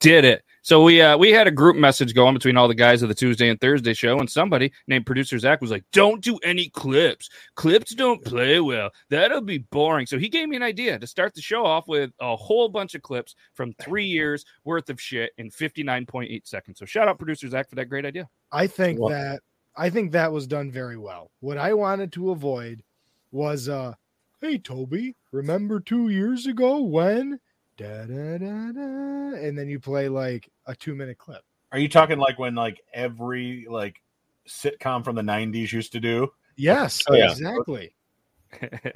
did it. So we had a group message going between all the guys of the Tuesday and Thursday show, and somebody named Producer Zach was like, don't do any clips. Clips don't play well. That'll be boring. So he gave me an idea to start the show off with a whole bunch of clips from 3 years worth of shit in 59.8 seconds. So shout out Producer Zach for that great idea. I think that was done very well. What I wanted to avoid was, hey, Toby, remember 2 years ago when... Da, da, da, da, and then you play like a 2-minute clip. Are you talking like when like every like sitcom from the 90s used to do? Yes, oh, yeah. Exactly.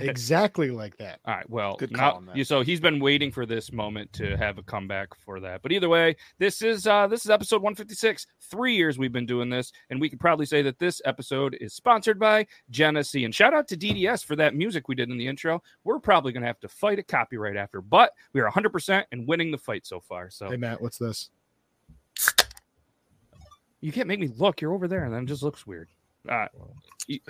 Exactly like that. All right, well, so he's been waiting for this moment to have a comeback for that. But either way, this is episode 156. 3 years we've been doing this, and we could probably say that this episode is sponsored by Genesee. And shout out to DDS for that music we did in the intro. We're probably going to have to fight a copyright after, but we are 100% and winning the fight so far. So, hey, Matt, what's this? You can't make me look. You're over there, and then it just looks weird. I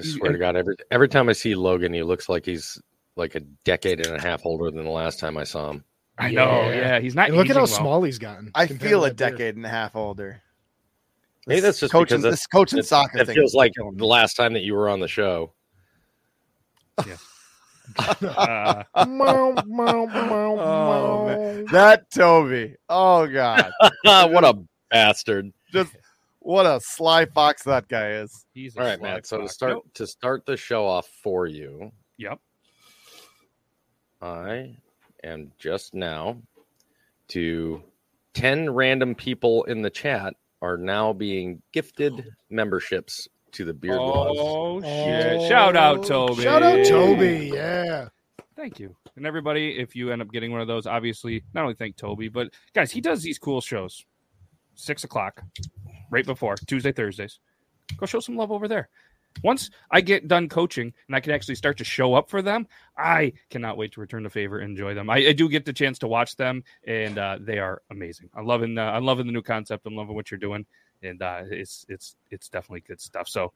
swear to God, every time I see Logan, he looks like he's like a decade and a half older than the last time I saw him. I know, yeah. He's not. And look at how small he's gotten. I feel a decade and a half older. Maybe that's just coaching, because this coaching soccer thing. It feels like the last time that you were on the show. Yeah. Oh, man. That Toby. Oh God! What a bastard! Just. What a sly fox that guy is. He's all right, Matt. So to start the show off for you. Yep. I am just now to 10 random people in the chat are now being gifted memberships to the Beard Laws. Oh shit. Shout out Toby. Yeah. Thank you. And everybody, if you end up getting one of those, obviously not only thank Toby, but guys, he does these cool shows. 6 o'clock. Right before Tuesday, Thursdays. Go show some love over there. Once I get done coaching and I can actually start to show up for them, I cannot wait to return the favor and enjoy them. I do get the chance to watch them, and they are amazing. I'm loving the new concept. I'm loving what you're doing, and it's definitely good stuff. So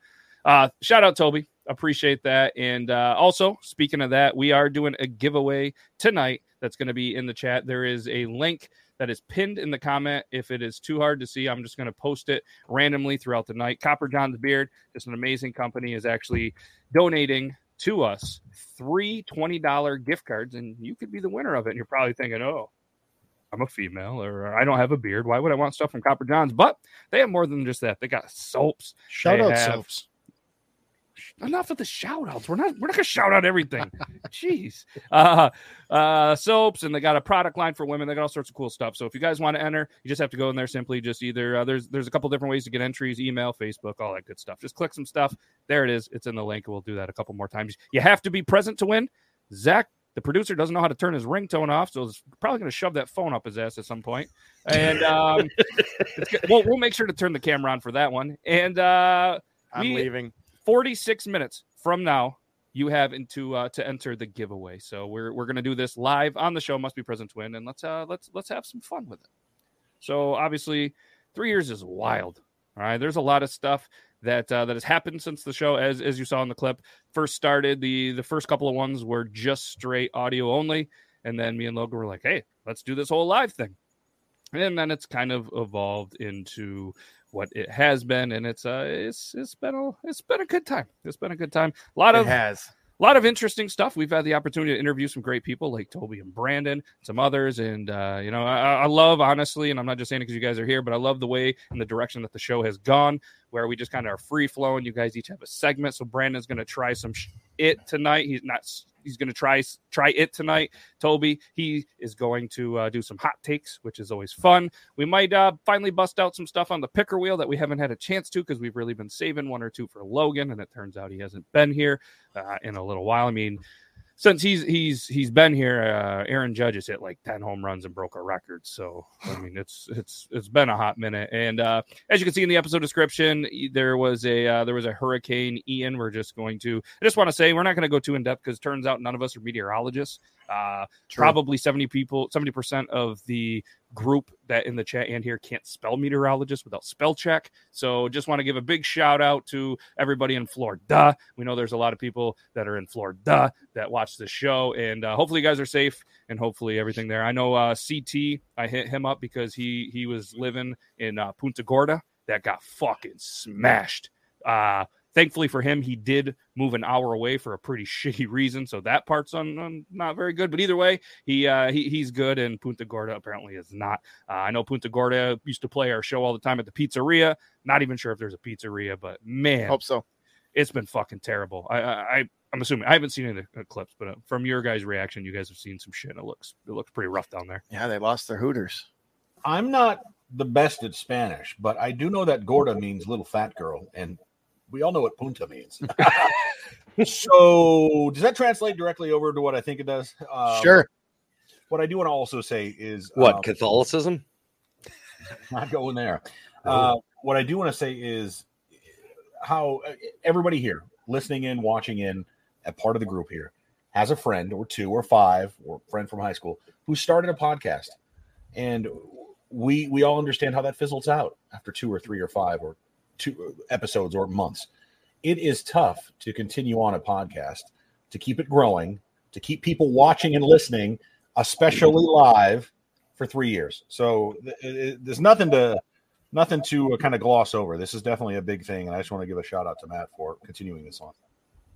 shout out, Toby. Appreciate that. And also, speaking of that, we are doing a giveaway tonight that's going to be in the chat. There is a link that is pinned in the comment. If it is too hard to see, I'm just going to post it randomly throughout the night. Copper John's Beard, just an amazing company, is actually donating to us 3 $20 gift cards, and you could be the winner of it. And you're probably thinking, oh, I'm a female, or I don't have a beard. Why would I want stuff from Copper John's? But they have more than just that. They got soaps. Shout out soaps. Enough of the shout outs. We're not gonna shout out everything. Jeez. Soaps, and they got a product line for women. They got all sorts of cool stuff. So if you guys want to enter, you just have to go in there. Simply just either there's a couple different ways to get entries: email, Facebook, all that good stuff. Just click some stuff. There it is. It's in the link. We'll do that a couple more times. You have to be present to win. Zach, the producer, doesn't know how to turn his ringtone off, so he's probably going to shove that phone up his ass at some point. And we'll make sure to turn the camera on for that one. And I'm leaving. 46 minutes from now, you have to enter the giveaway. So we're going to do this live on the show. Must Be Present to Win, and let's have some fun with it. So obviously, 3 years is wild. All right, there's a lot of stuff that has happened since the show, as you saw in the clip. First started, the first couple of ones were just straight audio only, and then me and Logan were like, hey, let's do this whole live thing. And then it's kind of evolved into what it has been, and it's been a good time. It's been a good time. A lot of interesting stuff. We've had the opportunity to interview some great people like Toby and Brandon, some others, and I love, honestly, and I'm not just saying it because you guys are here, but I love the way and the direction that the show has gone, where we just kind of are free flowing. You guys each have a segment. So Brandon's going to try some it tonight. He's going to try it tonight. Toby, he is going to do some hot takes, which is always fun. We might finally bust out some stuff on the picker wheel that we haven't had a chance to, because we've really been saving one or two for Logan. And it turns out he hasn't been here in a little while. I mean, since he's been here, Aaron Judge has hit like 10 home runs and broke a record. So I mean, it's been a hot minute. And as you can see in the episode description, there was a Hurricane Ian. I just want to say we're not going to go too in depth, because it turns out none of us are meteorologists. Probably 70% of the group that in the chat and here can't spell meteorologist without spell check. So just want to give a big shout out to everybody in Florida. We know there's a lot of people that are in Florida that watch this show, and hopefully you guys are safe and hopefully everything there. I know CT, I hit him up because he was living in Punta Gorda that got fucking smashed. Thankfully for him, he did move an hour away for a pretty shitty reason, so that part's on not very good. But either way, he's good, and Punta Gorda apparently is not. I know Punta Gorda used to play our show all the time at the pizzeria. Not even sure if there's a pizzeria, but man, hope so. It's been fucking terrible. I'm assuming I haven't seen any of the clips, but from your guys' reaction, you guys have seen some shit. It looks pretty rough down there. Yeah, they lost their Hooters. I'm not the best at Spanish, but I do know that Gorda means little fat girl, and we all know what punta means. So does that translate directly over to what I think it does? Sure. What I do want to also say is... What, Catholicism? Not going there. What I do want to say is how everybody here, listening in, watching in, a part of the group here, has a friend or two or five or a friend from high school who started a podcast. And we all understand how that fizzles out after two or three or five or two episodes or months. It is tough to continue on a podcast, to keep it growing, to keep people watching and listening, especially live, for 3 years. So there's nothing to kind of gloss over. This is definitely a big thing, and I just want to give a shout out to Matt for continuing this on.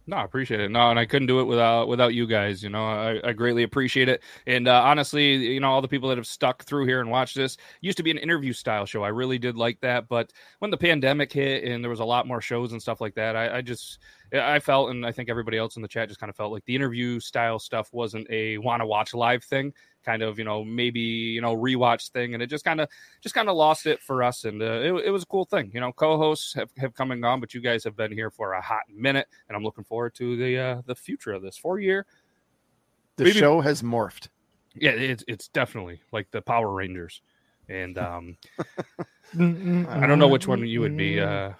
No, I appreciate it. No, and I couldn't do it without you guys. You know, I greatly appreciate it. And honestly, you know, all the people that have stuck through here and watched this, used to be an interview style show. I really did like that. But when the pandemic hit and there was a lot more shows and stuff like that, I felt, and I think everybody else in the chat just kind of felt like the interview style stuff wasn't a want to watch live thing. Kind of, you know, maybe, you know, rewatch thing, and it just kind of lost it for us. And it was a cool thing, you know. Co-hosts have come and gone, but you guys have been here for a hot minute, and I'm looking forward to the future of this 4 year. The show has morphed. Yeah, it's definitely like the Power Rangers, and I don't know which one you would be. I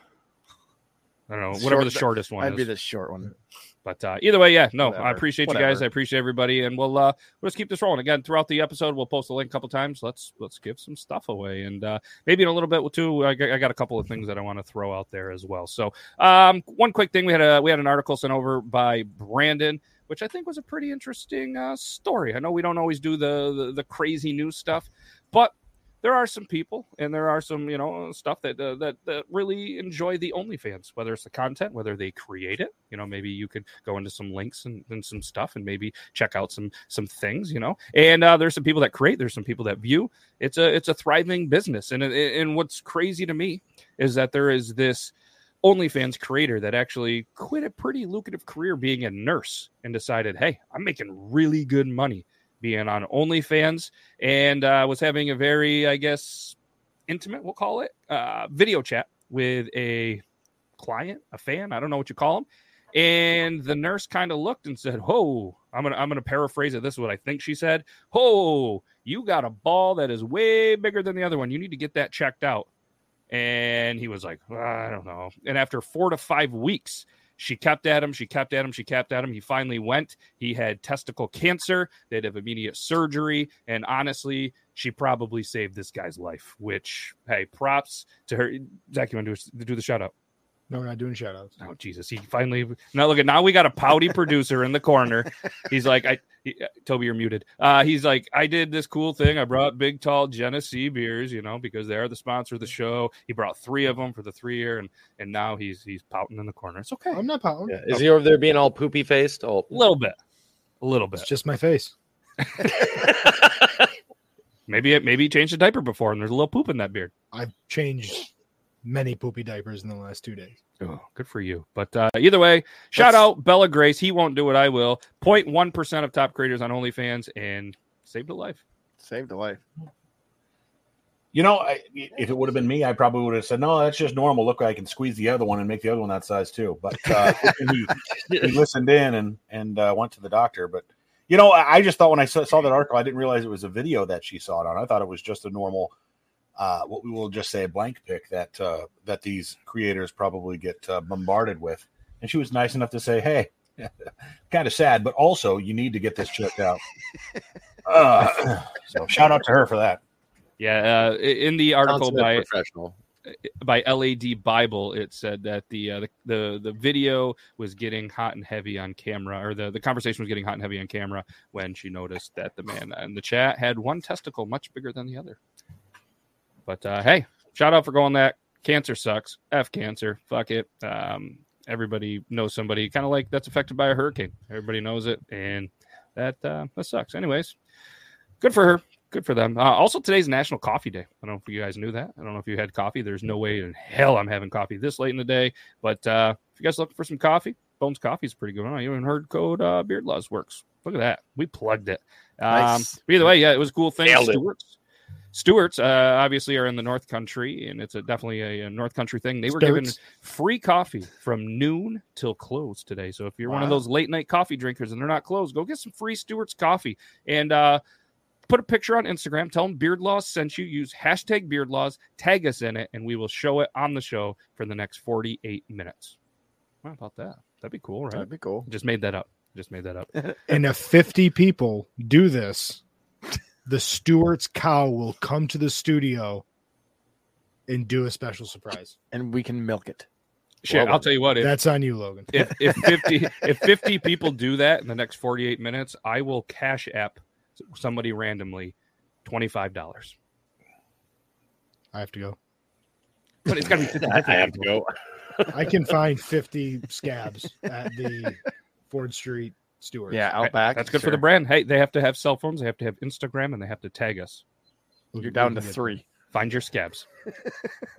don't know, whatever the shortest one. I'd be the short one. But either way, yeah, no, whatever. I appreciate you guys. I appreciate everybody, and we'll just keep this rolling. Again, throughout the episode, we'll post the link a couple times. Let's give some stuff away, and maybe in a little bit too. I got a couple of things that I want to throw out there as well. So, one quick thing, we had an article sent over by Brandon, which I think was a pretty interesting story. I know we don't always do the crazy news stuff, but there are some people, and there are some, you know, stuff that really enjoy the OnlyFans, whether it's the content, whether they create it. You know, maybe you could go into some links and some stuff, and maybe check out some things, you know. And there's some people that create, there's some people that view. It's a thriving business, and what's crazy to me is that there is this OnlyFans creator that actually quit a pretty lucrative career being a nurse and decided, hey, I'm making really good money being on OnlyFans, and was having a very, I guess, intimate, we'll call it, video chat with a client, a fan, I don't know what you call them. And the nurse kind of looked and said, "Whoa," I'm gonna paraphrase it. This is what I think she said. "Whoa, you got a ball that is way bigger than the other one. You need to get that checked out." And he was like, "Well, I don't know." And after 4 to 5 weeks, she kept at him. She kept at him. She kept at him. He finally went. He had testicle cancer. They'd have immediate surgery. And honestly, she probably saved this guy's life, which, hey, props to her. Zach, you want to do the shout out? No, we're not doing shout outs. Oh, Jesus. He finally. Now, look at now. We got a pouty producer in the corner. He's like, Toby, you're muted. He's like, I did this cool thing. I brought big, tall Genesee beers, you know, because they are the sponsor of the show. He brought 3 of them for the 3 year, and now he's pouting in the corner. It's okay. I'm not pouting. Yeah. Is he over there being all poopy faced? Oh, a little bit. It's just my face. Maybe he changed the diaper before, and there's a little poop in that beard. I've changed many poopy diapers in the last 2 days. Oh, good for you. But either way, shout out Bella Grace. He won't do it. I will. 0.1% of top creators on OnlyFans, and saved a life. Saved a life. You know, if it would have been me, I probably would have said, no, that's just normal. Look, I can squeeze the other one and make the other one that size too. But he listened in and went to the doctor. But, you know, I just thought when I saw that article, I didn't realize it was a video that she saw it on. I thought it was just a normal what we will just say a blank pic that these creators probably get bombarded with. And she was nice enough to say, hey, Kind of sad, but also you need to get this checked out. So shout out to her for that. Yeah, in the article by LAD Bible, it said that the video was getting hot and heavy on camera, or the conversation was getting hot and heavy on camera when she noticed that the man in the chat had one testicle much bigger than the other. But hey, shout out for going that. Cancer sucks. F cancer. Fuck it. Everybody knows somebody kind of like that's affected by a hurricane. Everybody knows it, and that sucks. Anyways, good for her. Good for them. Also, today's National Coffee Day. I don't know if you guys knew that. I don't know if you had coffee. There's no way in hell I'm having coffee this late in the day. But if you guys are looking for some coffee, Bones Coffee is pretty good. I even heard code Beardlaws works. Look at that. We plugged it. Nice. But either way, yeah, it was a cool thing. Stewart's obviously are in the North Country, and it's definitely a North Country thing. They were given free coffee from noon till close today. So if you're one of those late night coffee drinkers and they're not closed, go get some free Stewart's coffee and put a picture on Instagram. Tell them Beardlaws sent you. Use hashtag Beardlaws. Tag us in it, and we will show it on the show for the next 48 minutes. How about that? That'd be cool, right? That'd be cool. Just made that up. And if 50 people do this, the Stewart's cow will come to the studio and do a special surprise, and we can milk it. Shit, Logan. I'll tell you what. That's on you, Logan. If 50 people do that in the next 48 minutes, I will Cash App somebody randomly $25. I have to go. But it's got to be 50. I have to go. I can find 50 scabs at the Ford Street Stewart's. Yeah, out back. That's good for the brand. Hey, they have to have cell phones, they have to have Instagram, and they have to tag us. You're down to 3. Find your scabs.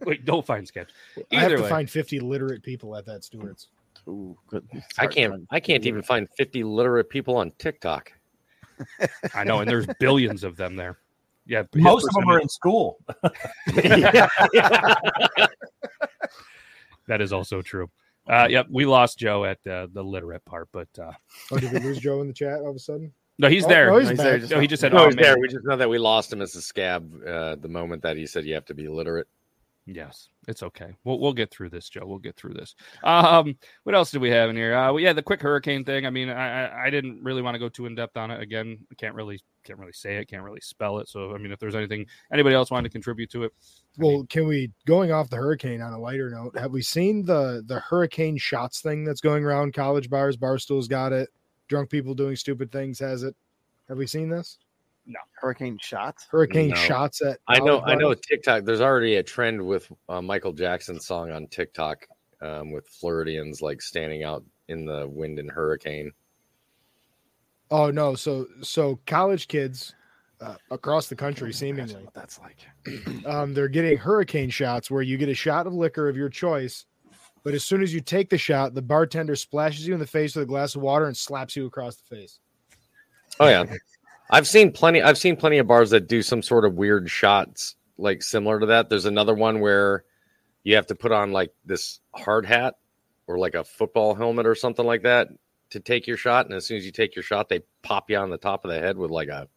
Wait, don't find scabs. I have to find 50 literate people at that Stewart's. Ooh, good. I can't even find 50 literate people on TikTok. I know, and there's billions of them there. Yeah, most of them are in school. Yeah. That is also true. Yep, we lost Joe at the literate part, but did we lose Joe in the chat all of a sudden? No, he's there. No, he's there. He just said, "Oh, he's there." We just know that we lost him as a scab the moment that he said you have to be literate. Yes, it's okay. We'll get through this, Joe. We'll get through this. What else do we have in here? The quick hurricane thing. I mean, I didn't really want to go too in depth on it. Again, I can't really say it, can't really spell it. So, I mean, if there's anything anybody else wanted to contribute to it, going off the hurricane on a lighter note? Have we seen the hurricane shots thing that's going around college bars? Barstool's got it. Drunk people doing stupid things has it. Have we seen this? No. Hurricane shots at I know TikTok. There's already a trend with Michael Jackson's song on TikTok with Floridians like standing out in the wind and hurricane. Oh no, so college kids across the country seemingly what that's like. They're getting hurricane shots where you get a shot of liquor of your choice, but as soon as you take the shot, the bartender splashes you in the face with a glass of water and slaps you across the face. Oh yeah. I've seen plenty of bars that do some sort of weird shots like similar to that. There's another one where you have to put on like this hard hat or like a football helmet or something like that to take your shot. And as soon as you take your shot, they pop you on the top of the head with like a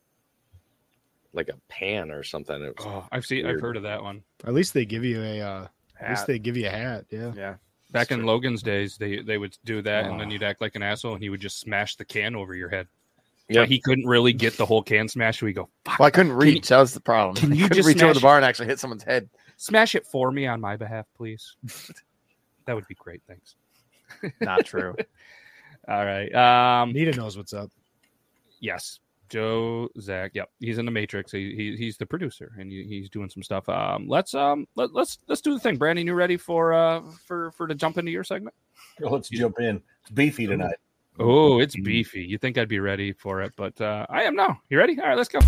pan or something. I've heard of that one. At least they give you a hat. At least they give you a hat. Yeah. Yeah. Back in Logan's days, they would do that, and then you'd act like an asshole, and he would just smash the can over your head. Yeah, he couldn't really get the whole can smashed. So we go, fuck. Well, I couldn't reach. That was the problem. Can you just reach over the bar and actually hit someone's head? Smash it for me on my behalf, please. That would be great. Thanks. Not true. All right. Nita knows what's up. Yes. Joe, Zach. Yep. He's in the Matrix. He's the producer, and he's doing some stuff. Let's do the thing. Brandon, you ready for to jump into your segment? Let's jump in. It's beefy tonight. Oh, it's beefy. You think I'd be ready for it, but I am now. You ready? All right, let's go.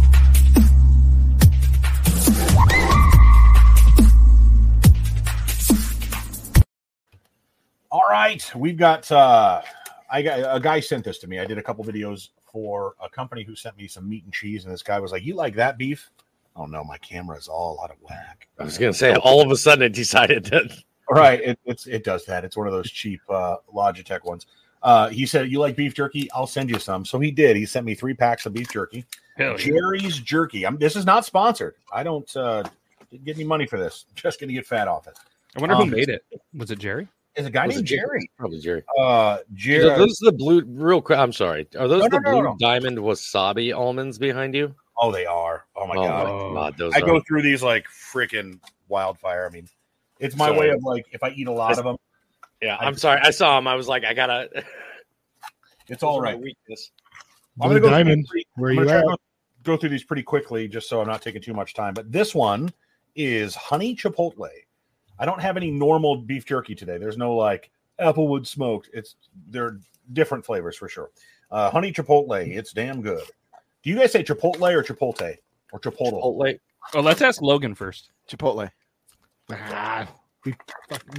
All right, we've got. I got a guy sent this to me. I did a couple videos for a company who sent me some meat and cheese, and this guy was like, "You like that beef?" Oh no, my camera's all out of whack. I was gonna say, all of a sudden, it decided to. Right, it does that. It's one of those cheap Logitech ones. He said, "You like beef jerky? I'll send you some." So he did. He sent me 3 packs of beef jerky. Hell yeah. Jerry's Jerky. This is not sponsored. I don't get any money for this. I'm just going to get fat off it. I wonder who made it. Was it Jerry? is a guy named Jerry. Probably Jerry. Jerry. So those are the blue. Real quick. I'm sorry. Are those blue diamond wasabi almonds behind you? Oh, they are. Oh my god. Those I go through these like freaking wildfire. I mean, it's my way of like if I eat a lot of them. Yeah, I'm sorry. I saw them. I was like, I gotta. It's all right. Weakness. I'm gonna go diamond. Where you at? Go through these pretty quickly, just so I'm not taking too much time. But this one is honey chipotle. I don't have any normal beef jerky today. There's no like applewood smoked. They're different flavors for sure. Honey chipotle. It's damn good. Do you guys say chipotle or chipotle or chipotle? Chipotle. Oh, let's ask Logan first. Chipotle. Ah, we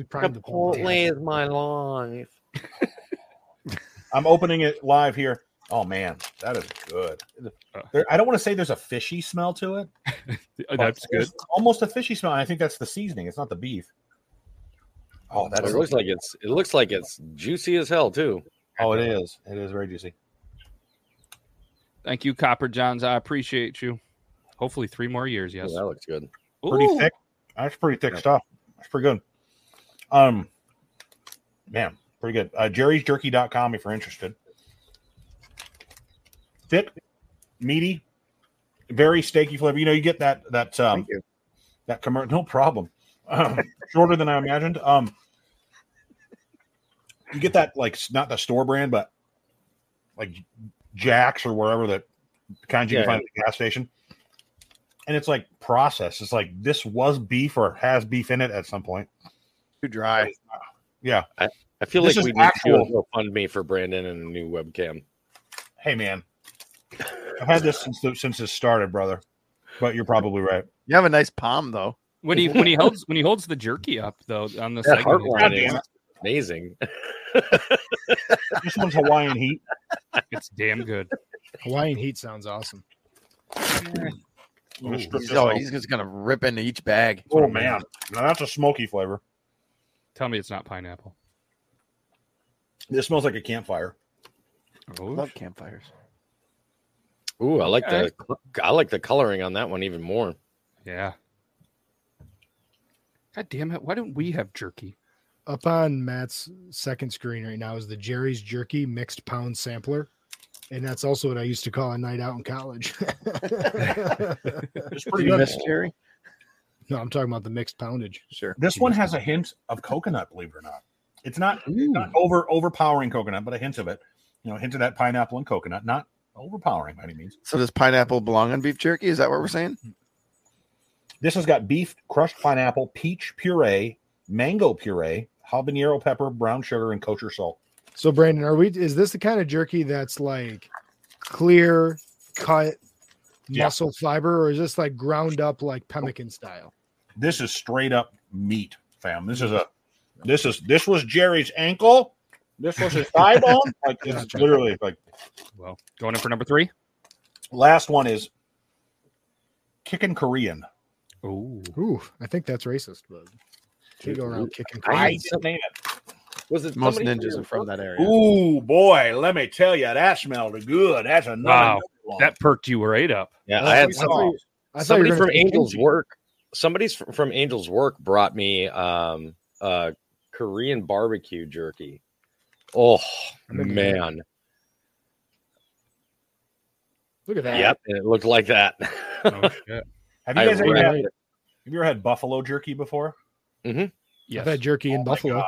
primed the chipotle is my life. I'm opening it live here. Oh man, that is good. I don't want to say there's a fishy smell to it. That's good. Almost a fishy smell. And I think that's the seasoning. It's not the beef. Oh, that looks like it's. It looks like it's juicy as hell too. Oh, it is. It is very juicy. Thank you, Copper John's. I appreciate you. Hopefully, 3 more years. Yes, that looks good. Pretty thick. That's pretty thick stuff. That's pretty good. Man, pretty good. Jerry's Jerky.com if you're interested. Thick, meaty, very steaky flavor. You know, you get that commercial. No problem. Shorter than I imagined. You get that like not the store brand, but like Jack's or wherever that kind you can find at the gas station. And it's like processed. It's like this was beef or has beef in it at some point. Too dry. Yeah, I feel this like we need to do a GoFundMe for Brandon and a new webcam. Hey man. I've had this since it started, brother. But you're probably right. You have a nice palm, though. When he holds the jerky up, though, on the side, it's amazing. This one's Hawaiian Heat. It's damn good. Hawaiian Heat sounds awesome. Ooh, he's just gonna rip into each bag. Oh man, now that's a smoky flavor. Tell me it's not pineapple. This smells like a campfire. I love campfires. Ooh, I like the coloring on that one even more. Yeah. God damn it! Why don't we have jerky? Up on Matt's second screen right now is the Jerry's Jerky Mixed Pound Sampler, and that's also what I used to call a night out in college. It's pretty good, Jerry. No, I'm talking about the mixed poundage. Sure. This one has a hint of coconut. Believe it or not, it's not overpowering coconut, but a hint of it. You know, a hint of that pineapple and coconut, not overpowering by any means. So does pineapple belong on beef jerky? Is that what we're saying? This has got beef, crushed pineapple, peach puree, mango puree, habanero pepper, brown sugar, and kosher salt. So Brandon, is this the kind of jerky that's like clear cut muscle fiber, or is this like ground up like pemmican style? This is straight up meat, fam. This was Jerry's ankle. This was his thigh bone. Like it's literally like. Well, going in for number 3. Last one is kicking Korean. Ooh, I think that's racist, but they go around kicking Korean. Was it most ninjas are from that area? Ooh, boy, let me tell you, that smelled good. That's a wow. That perked you right up. Yeah, I had somebody from Angel's Work. Somebody's from Angel's Work brought me Korean barbecue jerky. Oh man. Look at that. Yep, it looked like that. Oh, shit. Have you guys ever had buffalo jerky before? Mm-hmm. Yes. I've had jerky in buffalo. God.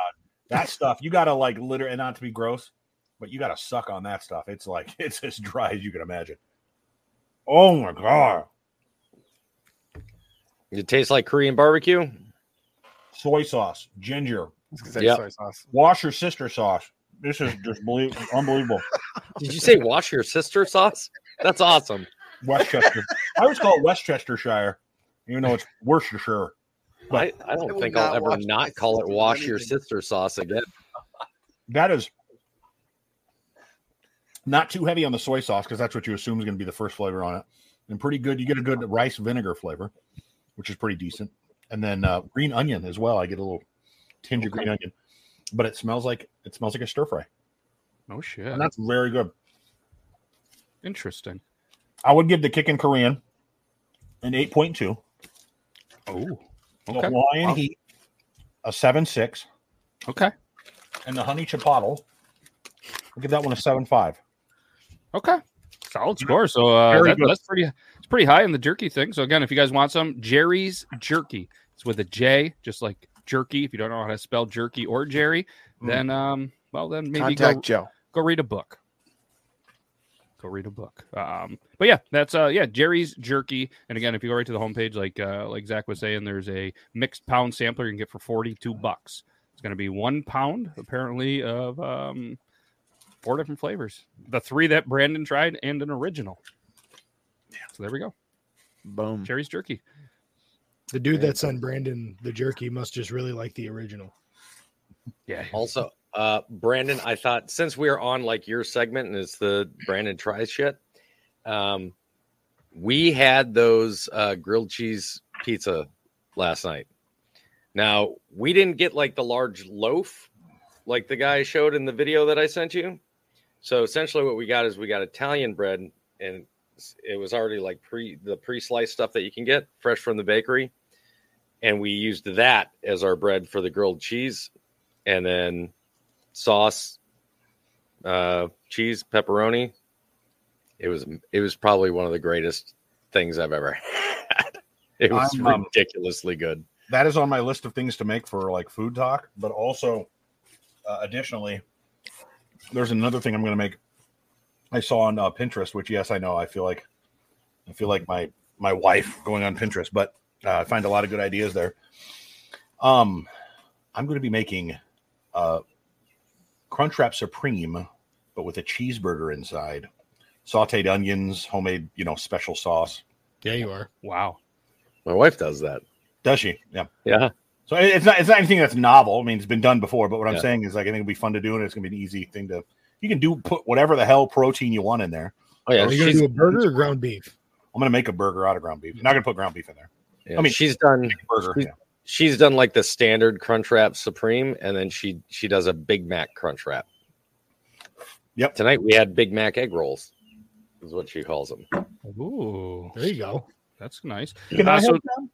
That stuff, you got to like literally, not to be gross, but you got to suck on that stuff. It's like, it's as dry as you can imagine. Oh my God. It tastes like Korean barbecue. Soy sauce, ginger. Soy sauce. Wash your sister sauce. This is just unbelievable. Did you say wash your sister sauce? That's awesome. Westchester. I always call it Westchestershire, even though it's Worcestershire. But I don't think I'll ever not call it wash your sister sauce again. That is not too heavy on the soy sauce because that's what you assume is going to be the first flavor on it. And pretty good. You get a good rice vinegar flavor, which is pretty decent. And then green onion as well. I get a little tinge of green onion. But it smells like a stir fry. Oh shit. And that's very good. Interesting. I would give the Kickin' Korean an 8.2. Oh, okay. Hawaiian Heat, a 7.6. Okay. and the honey chipotle. We'll give that one a 7.5. Okay. Solid score. So that's pretty. It's pretty high in the jerky thing. So again, if you guys want some, Jerry's Jerky. It's with a J, just like jerky. If you don't know how to spell jerky or Jerry, then then maybe go read a book. Go read a book. But yeah, that's Jerry's Jerky. And again, if you go right to the homepage, like Zach was saying, there's a mixed pound sampler you can get for $42. It's going to be 1 pound apparently of 4 different flavors. The 3 that Brandon tried and an original. Yeah. So there we go. Boom. Jerry's Jerky. The dude that sent Brandon the jerky must just really like the original. Yeah. Also, Brandon, I thought since we are on like your segment and it's the Brandon tries shit, we had those grilled cheese pizza last night. Now, we didn't get like the large loaf like the guy showed in the video that I sent you. So essentially what we got is we got Italian bread, and it was already like pre-sliced stuff that you can get fresh from the bakery. And we used that as our bread for the grilled cheese, and then sauce, cheese, pepperoni. It was probably one of the greatest things I've ever had. It was ridiculously good. That is on my list of things to make for like food talk, but also additionally, there's another thing I'm going to make. I saw on Pinterest, which yes, I know. I feel like my wife going on Pinterest, but I find a lot of good ideas there. I'm going to be making Crunchwrap Supreme, but with a cheeseburger inside, sautéed onions, homemade, special sauce. Yeah, you are. Wow, my wife does that. Does she? Yeah. Yeah. So it's not anything that's novel. I mean, it's been done before, but what I'm saying is, like, I think it'll be fun to do, and it's going to be an easy thing to. You can put whatever the hell protein you want in there. Oh yeah, are you going to do a burger or ground beef? I'm going to make a burger out of ground beef. I'm not going to put ground beef in there. Yeah, I mean, she's done burger. She's done like the standard Crunchwrap Supreme, and then she does a Big Mac Crunchwrap. Yep. Tonight we had Big Mac egg rolls, is what she calls them. Ooh, there you go. That's nice. Can I help them?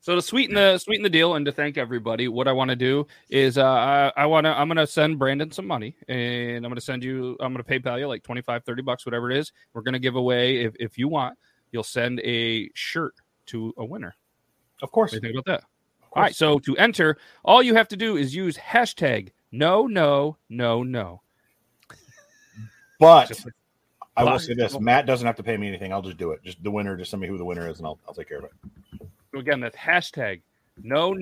So to sweeten the deal and to thank everybody, what I want to do is I'm going to send Brandon some money, and I'm going to PayPal you like $25, $30, whatever it is. We're going to give away, if you want, you'll send a shirt to a winner. Of course. What do you think about that? All right. So to enter, all you have to do is use hashtag no. But I will say this, Matt doesn't have to pay me anything. I'll just do it. Just the winner, just send me who the winner is, and I'll take care of it. So again, that's hashtag no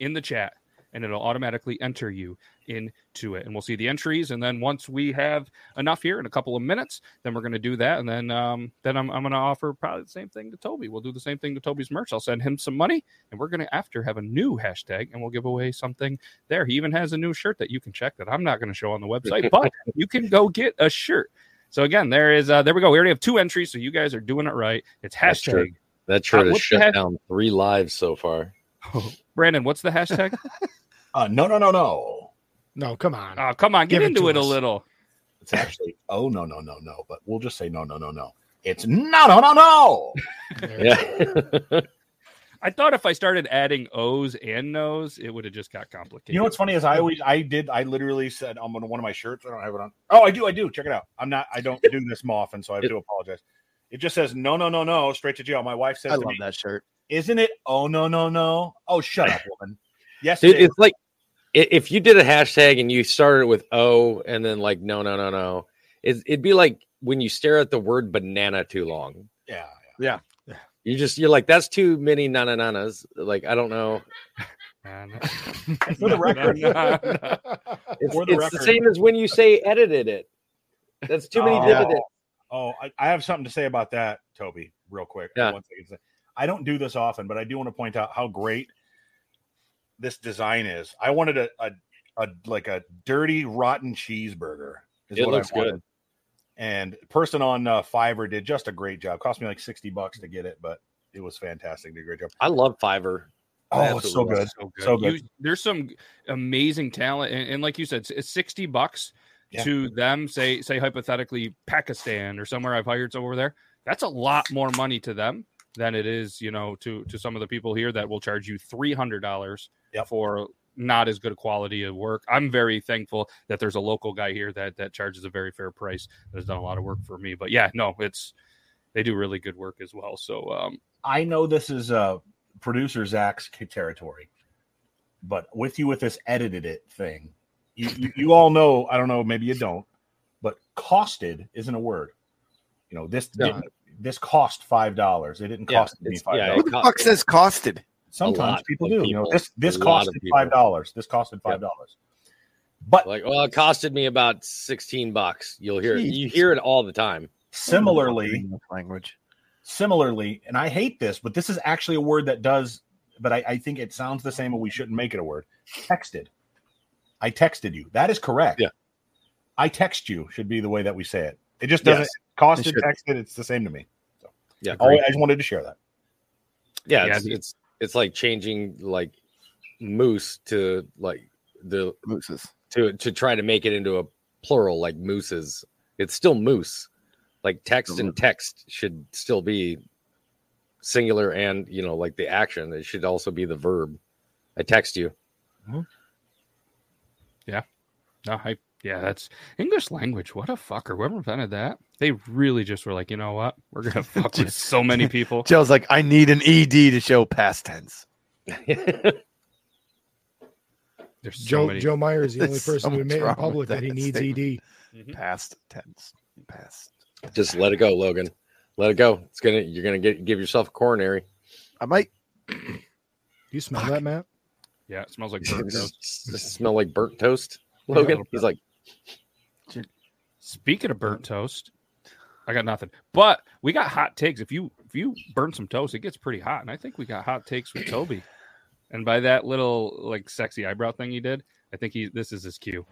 in the chat, and it'll automatically enter you into it. And we'll see the entries. And then once we have enough here in a couple of minutes, then we're going to do that. And then I'm going to offer probably the same thing to Toby. We'll do the same thing to Toby's merch. I'll send him some money, and we're going to have a new hashtag, and we'll give away something there. He even has a new shirt that you can check that I'm not going to show on the website, but you can go get a shirt. So again, there we go. We already have 2 entries. So you guys are doing it right. It's hashtag. That shirt has shut down 3 lives so far. Brandon, what's the hashtag? No. No, come on. Oh, come on. Get into it a little. It's actually, no. But we'll just say no. It's no. Yeah. I thought if I started adding O's and no's, it would have just got complicated. You know what's funny is I literally said I'm on one of my shirts. I don't have it on. Oh, I do. Check it out. I don't do this more often, so I do apologize. It just says, no, straight to jail. My wife says, I love that shirt. Isn't it? Oh, no. Oh, shut up, woman. Yes, dude, it's like if you did a hashtag and you started with O and then like, no. It'd be like when you stare at the word banana too long. Yeah. You're like, that's too many na-na-nanas. Like, I don't know. For the record. It's the same as when you say edited it. That's too many dividends. Oh, I have something to say about that, Toby, real quick. Yeah. One second. I don't do this often, but I do want to point out how great this design is. I wanted a dirty, rotten cheeseburger. It looks good. And a person on Fiverr did just a great job. Cost me like $60 to get it, but it was fantastic. Did a great job. I love Fiverr. Oh, it's so good. So good. There's some amazing talent. And like you said, it's $60. Yeah. To them, say hypothetically Pakistan or somewhere I've hired over there, that's a lot more money to them than it is, to some of the people here that will charge you $300 for not as good a quality of work. I'm very thankful that there's a local guy here that charges a very fair price, that has done a lot of work for me. But yeah, no, they do really good work as well. So I know this is producer Zach's territory, but with this edited it thing, you all know, I don't know, maybe you don't, but costed isn't a word. You know, this cost $5. It didn't cost me $5. Yeah, who the fuck says costed? Sometimes people do. You know, this costed $5. This costed $5. But like, well, it costed me about $16. You'll hear it. You hear it all the time. Similarly, and I hate this, but this is actually a word that does. But I think it sounds the same, and we shouldn't make it a word. Texted. I texted you. That is correct. Yeah. I text you should be the way that we say it. It just doesn't costed, texted. It's the same to me. So yeah, I just wanted to share that. Yeah, it's like changing like moose to like the mooses to try to make it into a plural, like mooses. It's still moose. Like text and text should still be singular, and you know, like the action, it should also be the verb. I text you. Mm-hmm. Yeah. No, that's English language. What a fucker. Whoever invented that, they really just were like, you know what? We're going to fuck with so many people. Joe's like, I need an ED to show past tense. There's Joe Myers is the only person we made in public that he needs statement. ED. Mm-hmm. Past tense. Just let it go, Logan. Let it go. It's gonna. You're gonna give yourself a coronary. I might. Do you smell that, Matt? Yeah, it smells like burnt toast. Does it smell like burnt toast, Logan? Yeah, he's like. Speaking of burnt toast, I got nothing. But we got hot takes. If you burn some toast, it gets pretty hot, and I think we got hot takes with Toby. And by that little like sexy eyebrow thing he did, I think this is his cue.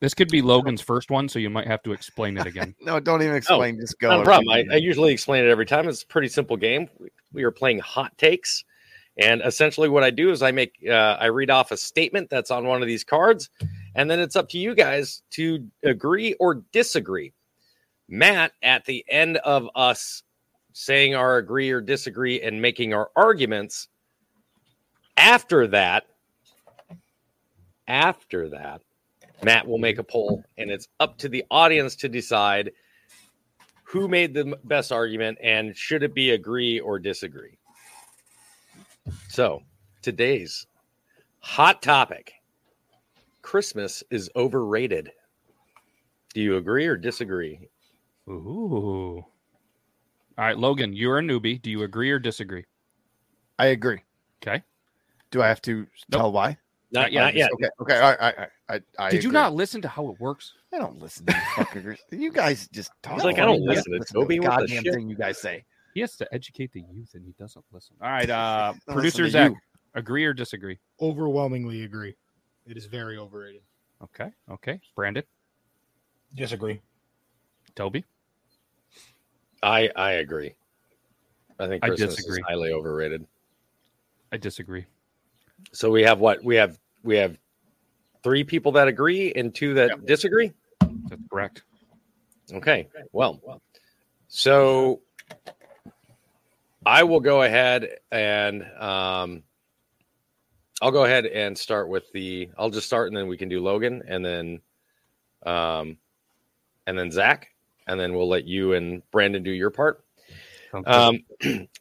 This could be Logan's first one, so you might have to explain it again. No, don't even explain. Just go. No problem. I usually explain it every time. It's a pretty simple game. We are playing hot takes, and essentially what I do is I make I read off a statement that's on one of these cards, and then it's up to you guys to agree or disagree. Matt, at the end of us saying our agree or disagree and making our arguments, after that, Matt will make a poll, and it's up to the audience to decide who made the best argument and should it be agree or disagree. So today's hot topic, Christmas is overrated. Do you agree or disagree? Ooh. All right, Logan, you're a newbie. Do you agree or disagree? I agree. Okay. Do I have to tell why? Not yet. Okay. I did you agree. Not listen to how it works? I don't listen to fuckers. You guys just talk. He's like, I don't listen to the goddamn thing you guys say. He has to educate the youth, and he doesn't listen. All right, producer Zach, agree or disagree? Overwhelmingly agree. It is very overrated. Okay. Brandon? Disagree. Toby? I agree. I think Christmas is highly overrated. I disagree. So we have what? We have three people that agree and two that disagree. That's correct. Okay. Well, so I will go ahead and start with I'll just start, and then we can do Logan, and then Zach, and then we'll let you and Brandon do your part. I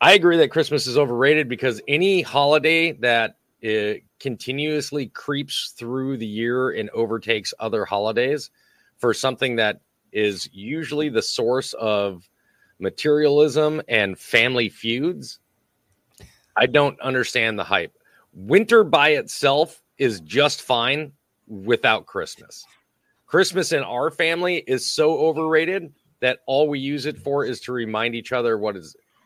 agree that Christmas is overrated because any holiday that it continuously creeps through the year and overtakes other holidays for something that is usually the source of materialism and family feuds. I don't understand the hype. Winter by itself is just fine without Christmas. Christmas in our family is so overrated that all we use it for is to remind each other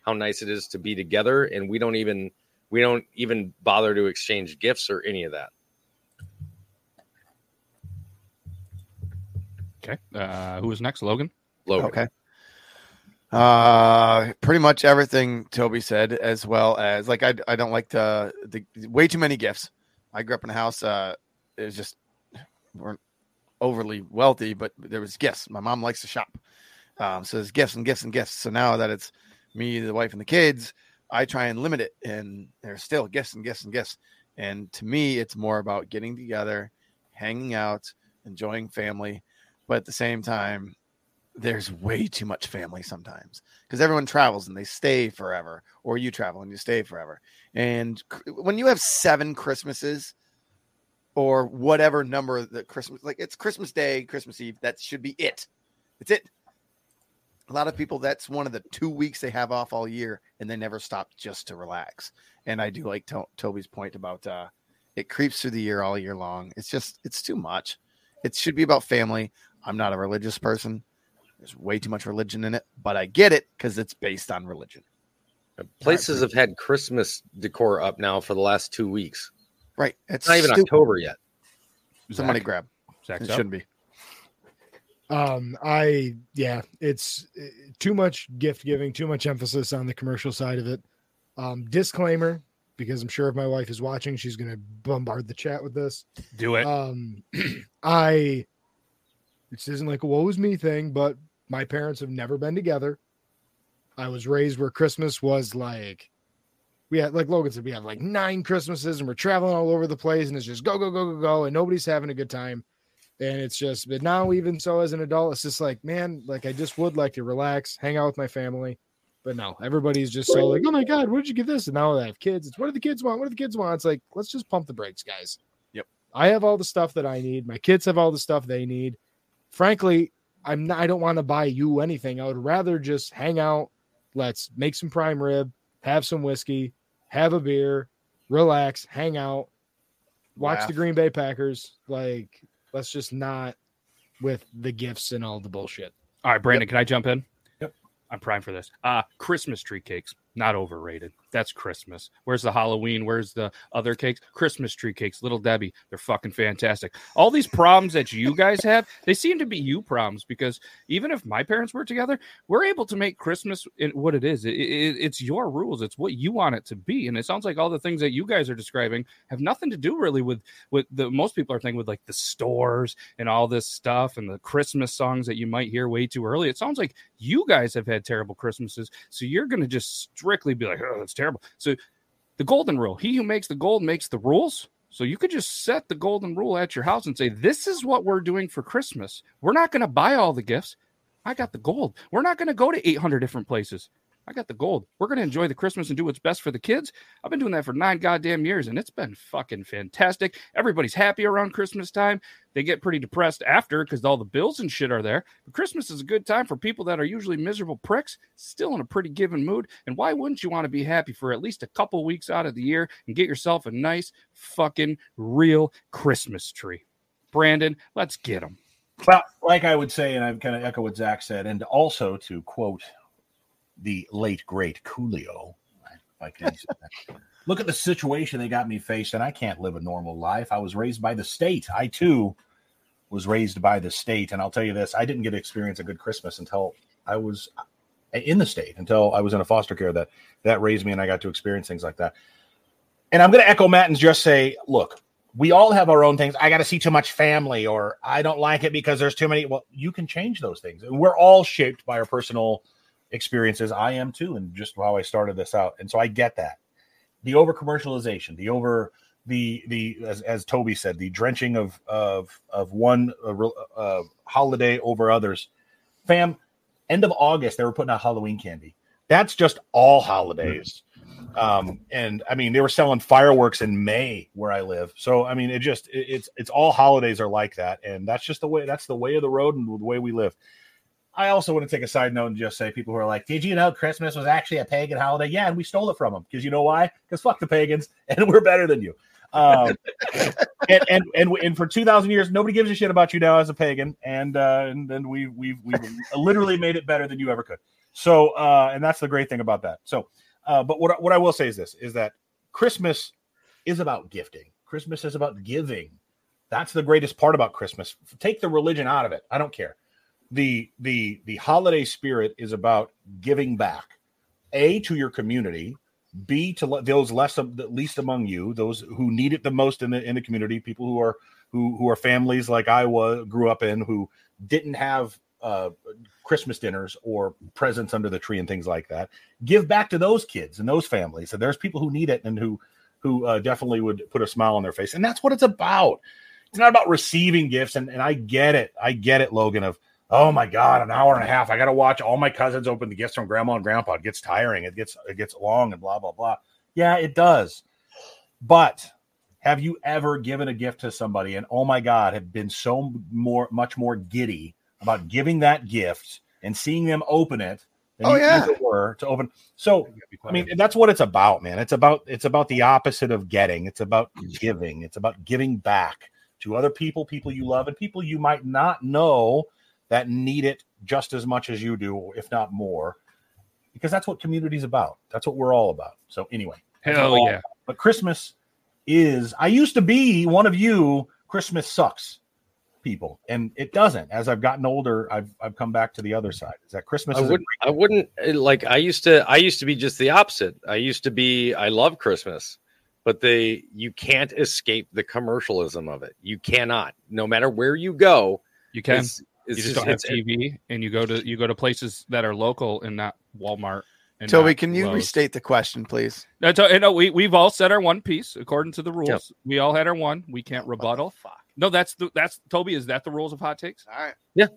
how nice it is to be together, and we don't even bother to exchange gifts or any of that. Okay. Who was next? Logan. Okay. Pretty much everything Toby said, as well as like, I don't like the way too many gifts. I grew up in a house. It was just, overly wealthy, but there was gifts. My mom likes to shop. So there's gifts and gifts and gifts. So now that it's me, the wife, and the kids, I try and limit it. And there's still gifts and gifts and gifts. And to me, it's more about getting together, hanging out, enjoying family. But at the same time, there's way too much family sometimes because everyone travels and they stay forever, or you travel and you stay forever. And when you have 7 Christmases or whatever number that Christmas, like it's Christmas Day, Christmas Eve, that should be it. It's it. A lot of people, that's one of the 2 weeks they have off all year, and they never stop just to relax. And I do like Toby's point about it creeps through the year all year long. It's just, it's too much. It should be about family. I'm not a religious person. There's way too much religion in it, but I get it because it's based on religion. Places have had Christmas decor up now for the last 2 weeks. Right. It's not even stupid. October yet. Zach. Somebody grab. Zach's it up. Shouldn't be. It's too much gift giving, too much emphasis on the commercial side of it. Disclaimer, because I'm sure if my wife is watching, she's going to bombard the chat with this. Do it. This isn't like a woe is me thing, but my parents have never been together. I was raised where Christmas was like, we had, like Logan said, we had like 9 Christmases and we're traveling all over the place and it's just go, go, go, go, go. And nobody's having a good time. And it's just, but now even so as an adult, it's just like, man, like I just would like to relax, hang out with my family. But no, everybody's just so like, oh my God, what did you give this? And now that I have kids, it's what do the kids want? What do the kids want? It's like, let's just pump the brakes, guys. Yep. I have all the stuff that I need. My kids have all the stuff they need. Frankly, I don't want to buy you anything. I would rather just hang out. Let's make some prime rib, have some whiskey, have a beer, relax, hang out, watch the Green Bay Packers. Like, let's just not with the gifts and all the bullshit. All right, Brandon, can I jump in? Yep. I'm prime for this. Christmas tree cakes, not overrated. That's Christmas. Where's the Halloween? Where's the other cakes? Christmas tree cakes, Little Debbie. They're fucking fantastic. All these problems that you guys have, they seem to be you problems because even if my parents were together, we're able to make Christmas what it is. It's your rules. It's what you want it to be. And it sounds like all the things that you guys are describing have nothing to do really with the most people are thinking with like the stores and all this stuff and the Christmas songs that you might hear way too early. It sounds like you guys have had terrible Christmases. So you're going to just strictly be like, oh, that's terrible. So the golden rule, he who makes the gold makes the rules. So you could just set the golden rule at your house and say, this is what we're doing for Christmas. We're not going to buy all the gifts. I got the gold. We're not going to go to 800 different places. I got the gold. We're going to enjoy the Christmas and do what's best for the kids. I've been doing that for 9 goddamn years, and it's been fucking fantastic. Everybody's happy around Christmas time. They get pretty depressed after because all the bills and shit are there. But Christmas is a good time for people that are usually miserable pricks, still in a pretty given mood. And why wouldn't you want to be happy for at least a couple weeks out of the year and get yourself a nice fucking real Christmas tree? Brandon, let's get them. Well, like I would say, and I kind of echo what Zach said, and also to quote the late great Coolio. Look at the situation they got me faced, and I can't live a normal life. I was raised by the state. I too was raised by the state, and I'll tell you this: I didn't get to experience a good Christmas until I was in the state, until I was in a foster care that raised me, and I got to experience things like that. And I'm going to echo Matt and just say, look, we all have our own things. I got to see too much family, or I don't like it because there's too many. Well, you can change those things. We're all shaped by our personal experiences. I am too, and just how I started this out, and so I get that. The over commercialization, the as Toby said, the drenching of one holiday over others. Fam, end of August they were putting out Halloween candy. That's just all holidays, and I mean they were selling fireworks in May where I live. So I mean it's all holidays are like that, and that's just the way. That's the way of the road and the way we live. I also want to take a side note and just say people who are like, did you know Christmas was actually a pagan holiday? Yeah, and we stole it from them. Because you know why? Because fuck the pagans, and we're better than you. And for 2,000 years, nobody gives a shit about you now as a pagan, and then we literally made it better than you ever could. So, and that's the great thing about that. So, but what I will say is this, is that Christmas is about gifting. Christmas is about giving. That's the greatest part about Christmas. Take the religion out of it. I don't care. The holiday spirit is about giving back, A, to your community, B, to those least among you, those who need it the most in the community, people who are who are families like I grew up in, who didn't have Christmas dinners or presents under the tree and things like that. Give back to those kids and those families. And there's people who need it and who definitely would put a smile on their face. And that's what it's about. It's not about receiving gifts. And I get it. I get it, Logan, of, oh my God, an hour and a half. I got to watch all my cousins open the gifts from grandma and grandpa. It gets tiring. It gets long and blah, blah, blah. Yeah, it does. But have you ever given a gift to somebody and, oh my God, have been so much more giddy about giving that gift and seeing them open it than So, I mean, that's what it's about, man. It's about the opposite of getting. It's about giving. It's about giving back to other people, people you love, and people you might not know that need it just as much as you do, if not more, because that's what community's about. That's what we're all about. So anyway. Hell yeah. But Christmas is, I used to be one of you Christmas sucks people, and it doesn't. As I've gotten older, I've come back to the other side. Is that Christmas? I used to be just the opposite. I love Christmas, but you can't escape the commercialism of it. You cannot, no matter where you go. You can. You just don't have TV, and you go to places that are local and not Walmart. Toby, can you restate the question, please? No, we've all said our one piece according to the rules. Yep. We all had our one. We can't rebuttal. Fuck. No, that's Toby. Is that the rules of hot takes? All right. Yeah.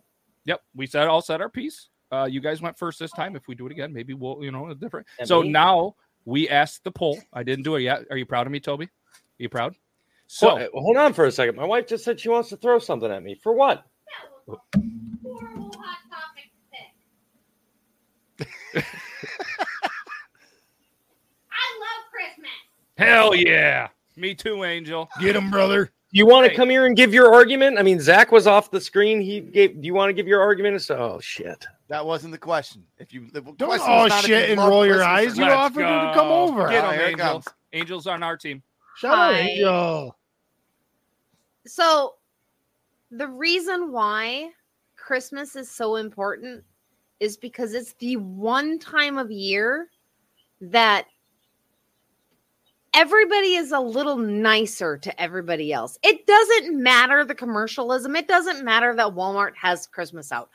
Yep. We all said our piece. You guys went first this time. If we do it again, maybe we'll different. And so now we asked the poll. I didn't do it yet. Are you proud of me, Toby? Are you proud? So hold on for a second. My wife just said she wants to throw something at me. For what? Horrible hot topic pick. I love Christmas. Hell yeah. Me too, Angel. Get him, brother. You want to come here and give your argument? I mean, Zach was off the screen. Do you want to give your argument? Oh, shit. That wasn't the question. Don't roll your eyes. You offered him to come over. Get him, Angels. Angel's on our team. Shut up, Angel. So, the reason why Christmas is so important is because it's the one time of year that everybody is a little nicer to everybody else. It doesn't matter the commercialism. It doesn't matter that Walmart has Christmas out.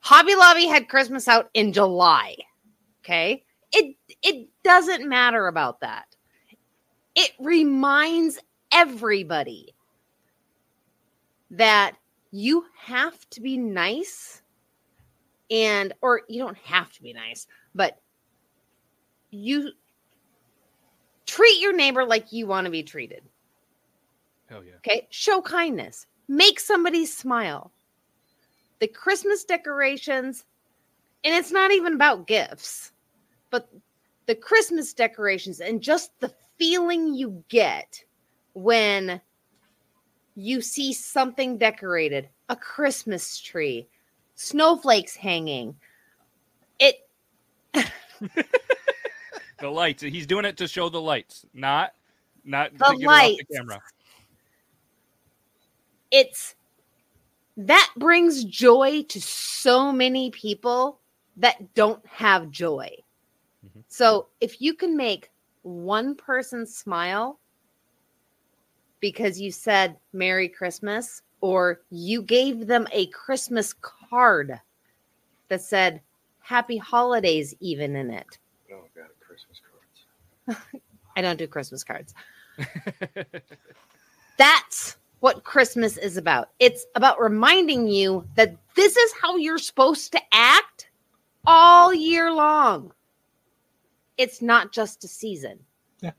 Hobby Lobby had Christmas out in July. Okay? It doesn't matter about that. It reminds everybody that you have to be nice, or you don't have to be nice, but you treat your neighbor like you want to be treated. Hell yeah. Okay. Show kindness. Make somebody smile. The Christmas decorations, and it's not even about gifts, but the Christmas decorations and just the feeling you get when you see something decorated, a Christmas tree, snowflakes hanging. It. The lights. He's doing it to show the lights, not the lights. The camera. It's that brings joy to so many people that don't have joy. Mm-hmm. So if you can make one person smile because you said Merry Christmas, or you gave them a Christmas card that said Happy Holidays even in it. No, I got a Christmas card. I don't do Christmas cards. That's what Christmas is about. It's about reminding you that this is how you're supposed to act all year long. It's not just a season. Yeah.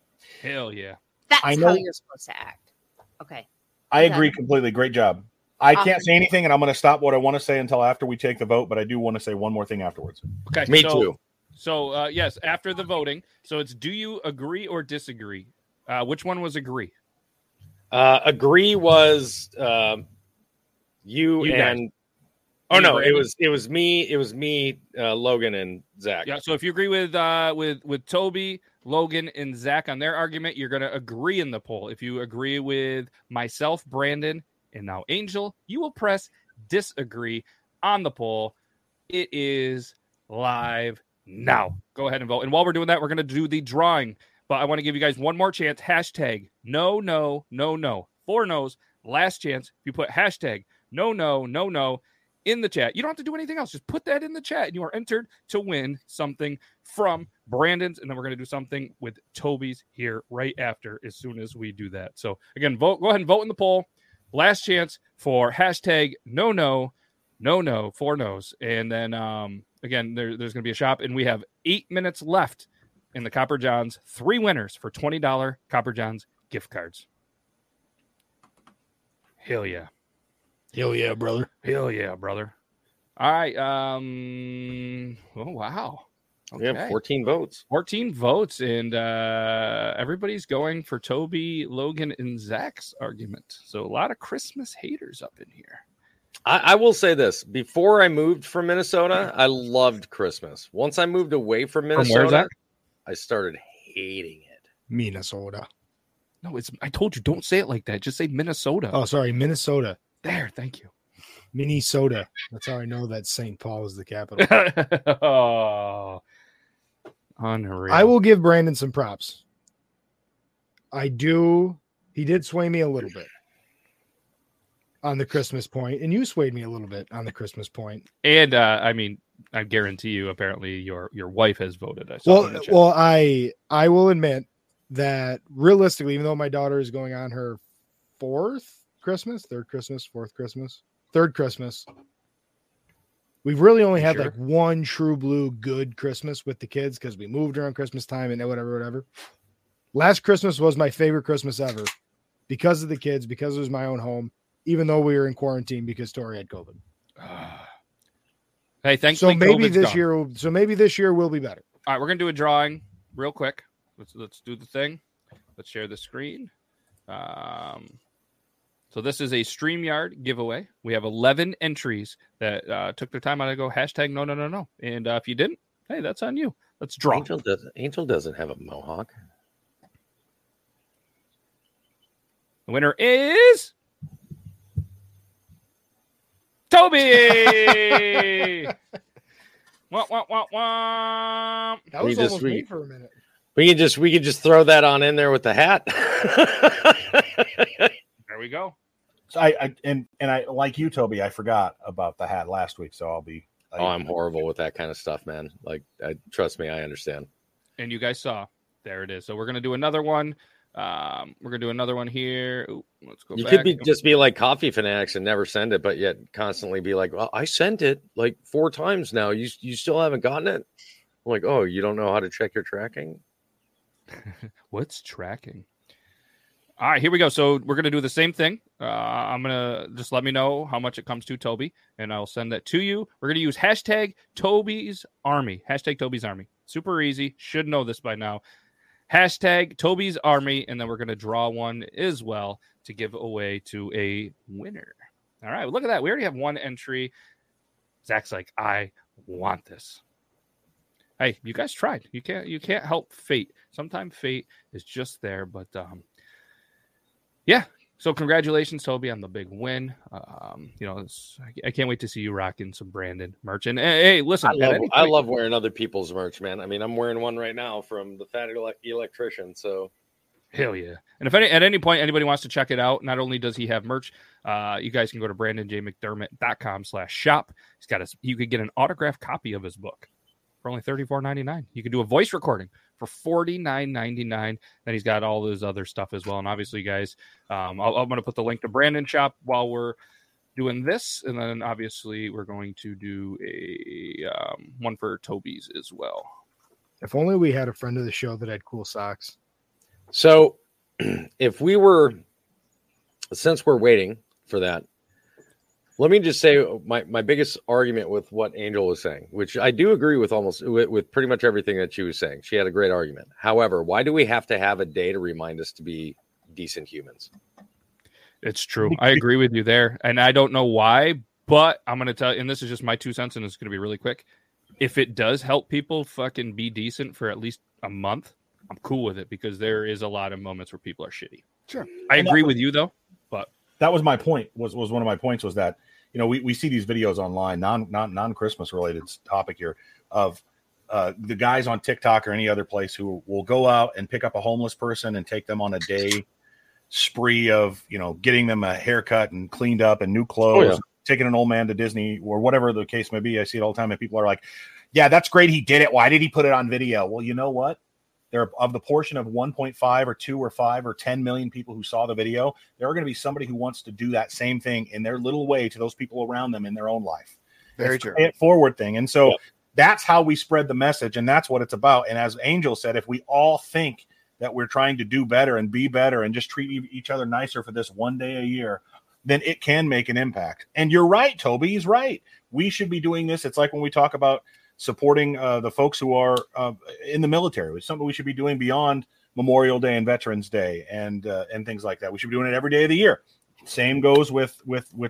Hell yeah. That's how you're supposed to act. Okay. I agree completely. Great job. I can't say anything, and I'm going to stop what I want to say until after we take the vote, but I do want to say one more thing afterwards. Okay. Me too. So, yes, after the voting. So it's do you agree or disagree? Which one was agree? Agree was you and – oh, no, it was me. It was me, Logan, and Zach. Yeah, so if you agree with Toby – Logan and Zach on their argument, you're going to agree in the poll. If you agree with myself, Brandon, and now Angel, you will press disagree on the poll. It is live now. Go ahead and vote. And while we're doing that, we're going to do the drawing. But I want to give you guys one more chance. #NoNoNoNo. 4 no's, Last chance. If you put hashtag no in the chat, you don't have to do anything else. Just put that in the chat and you are entered to win something from Brandon's. And then we're going to do something with Toby's here right after, as soon as we do that. So again, vote, go ahead and vote in the poll. Last chance for hashtag no, four no's. And then again, there's going to be a shop, and we have 8 minutes left in the Copper John's. Three winners for $20 Copper John's gift cards. Hell yeah. Hell yeah, brother. Hell yeah, brother. All right. Oh, wow. Okay. We have 14 votes. 14 votes, and everybody's going for Toby, Logan, and Zach's argument. So a lot of Christmas haters up in here. I will say this. Before I moved from Minnesota, I loved Christmas. Once I moved away from Minnesota, I started hating it. Minnesota. No, it's. I told you, don't say it like that. Just say Minnesota. Oh, sorry, Minnesota. There, thank you. Minnesota. That's how I know that St. Paul is the capital. Oh, unreal. I will give Brandon some props. I do. He did sway me a little bit on the Christmas point, and you swayed me a little bit on the Christmas point. And I mean, I guarantee you, apparently your wife has voted. I will admit that realistically, even though my daughter is going on her third Christmas, we've really only had like one true blue good Christmas with the kids, because we moved around Christmas time and whatever. Last Christmas was my favorite Christmas ever because of the kids, because it was my own home, even though we were in quarantine because Tori had COVID. Hey, thanks. So maybe this year will be better. All right, we're gonna do a drawing real quick. Let's do the thing. Let's share the screen. So this is a StreamYard giveaway. We have 11 entries that took their time out to go hashtag no. And if you didn't, hey, that's on you. Let's draw. Angel doesn't have a mohawk. The winner is Toby. Womp. That was almost me for a minute. We can just throw that on in there with the hat. There we go. So I like you, Toby. I forgot about the hat last week, so I'll be. I'm horrible with that kind of stuff, man. Like, trust me, I understand. And you guys saw, there it is. So we're gonna do another one. We're gonna do another one here. Ooh, let's go. You back. Could be just be like coffee fanatics and never send it, but yet constantly be like, "Well, I sent it like 4 times now. You still haven't gotten it." I'm like, "Oh, you don't know how to check your tracking." What's tracking? All right, here we go. So we're going to do the same thing. I'm going to just let me know how much it comes to, Toby, and I'll send that to you. We're going to use hashtag Toby's Army. Hashtag Toby's Army. Super easy. Should know this by now. Hashtag Toby's Army, and then we're going to draw one as well to give away to a winner. All right, well, look at that. We already have one entry. Zach's like, I want this. Hey, you guys tried. You can't help fate. Sometimes fate is just there, but... yeah, so congratulations, Toby, on the big win. I can't wait to see you rocking some Brandon merch. And hey, listen, I love wearing other people's merch, man. I mean, I'm wearing one right now from the Fat Electrician. So, hell yeah! And if at any point anybody wants to check it out, not only does he have merch, you guys can go to BrandonJMcDermott.com/shop. He's got you could get an autographed copy of his book for only $34.99. You can do a voice recording for $49.99. Then he's got all his other stuff as well. And obviously, guys, I'm going to put the link to Brandon's shop while we're doing this. And then obviously, we're going to do a one for Toby's as well. If only we had a friend of the show that had cool socks. So since we're waiting for that, let me just say my biggest argument with what Angel was saying, which I do agree with with pretty much everything that she was saying. She had a great argument. However, why do we have to have a day to remind us to be decent humans? It's true. I agree with you there. And I don't know why, but I'm going to tell you, and this is just my 2 cents, and it's going to be really quick. If it does help people fucking be decent for at least a month, I'm cool with it, because there is a lot of moments where people are shitty. Sure. I agree with you, though, but... That was my point. Was one of my points was that, you know, we see these videos online, non Christmas related topic here, of the guys on TikTok or any other place who will go out and pick up a homeless person and take them on a day spree of, you know, getting them a haircut and cleaned up and new clothes, taking an old man to Disney or whatever the case may be. I see it all the time. And people are like, yeah, that's great. He did it. Why did he put it on video? Well, you know what? There, of the portion of 1.5 or 2 or 5 or 10 million people who saw the video, there are going to be somebody who wants to do that same thing in their little way to those people around them in their own life. Very true. It's a forward thing. And so that's how we spread the message, and that's what it's about. And as Angel said, if we all think that we're trying to do better and be better and just treat each other nicer for this one day a year, then it can make an impact. And you're right, Toby. He's right. We should be doing this. It's like when we talk about supporting the folks who are in the military. It's something we should be doing beyond Memorial Day and Veterans Day and things like that. We should be doing it every day of the year. Same goes with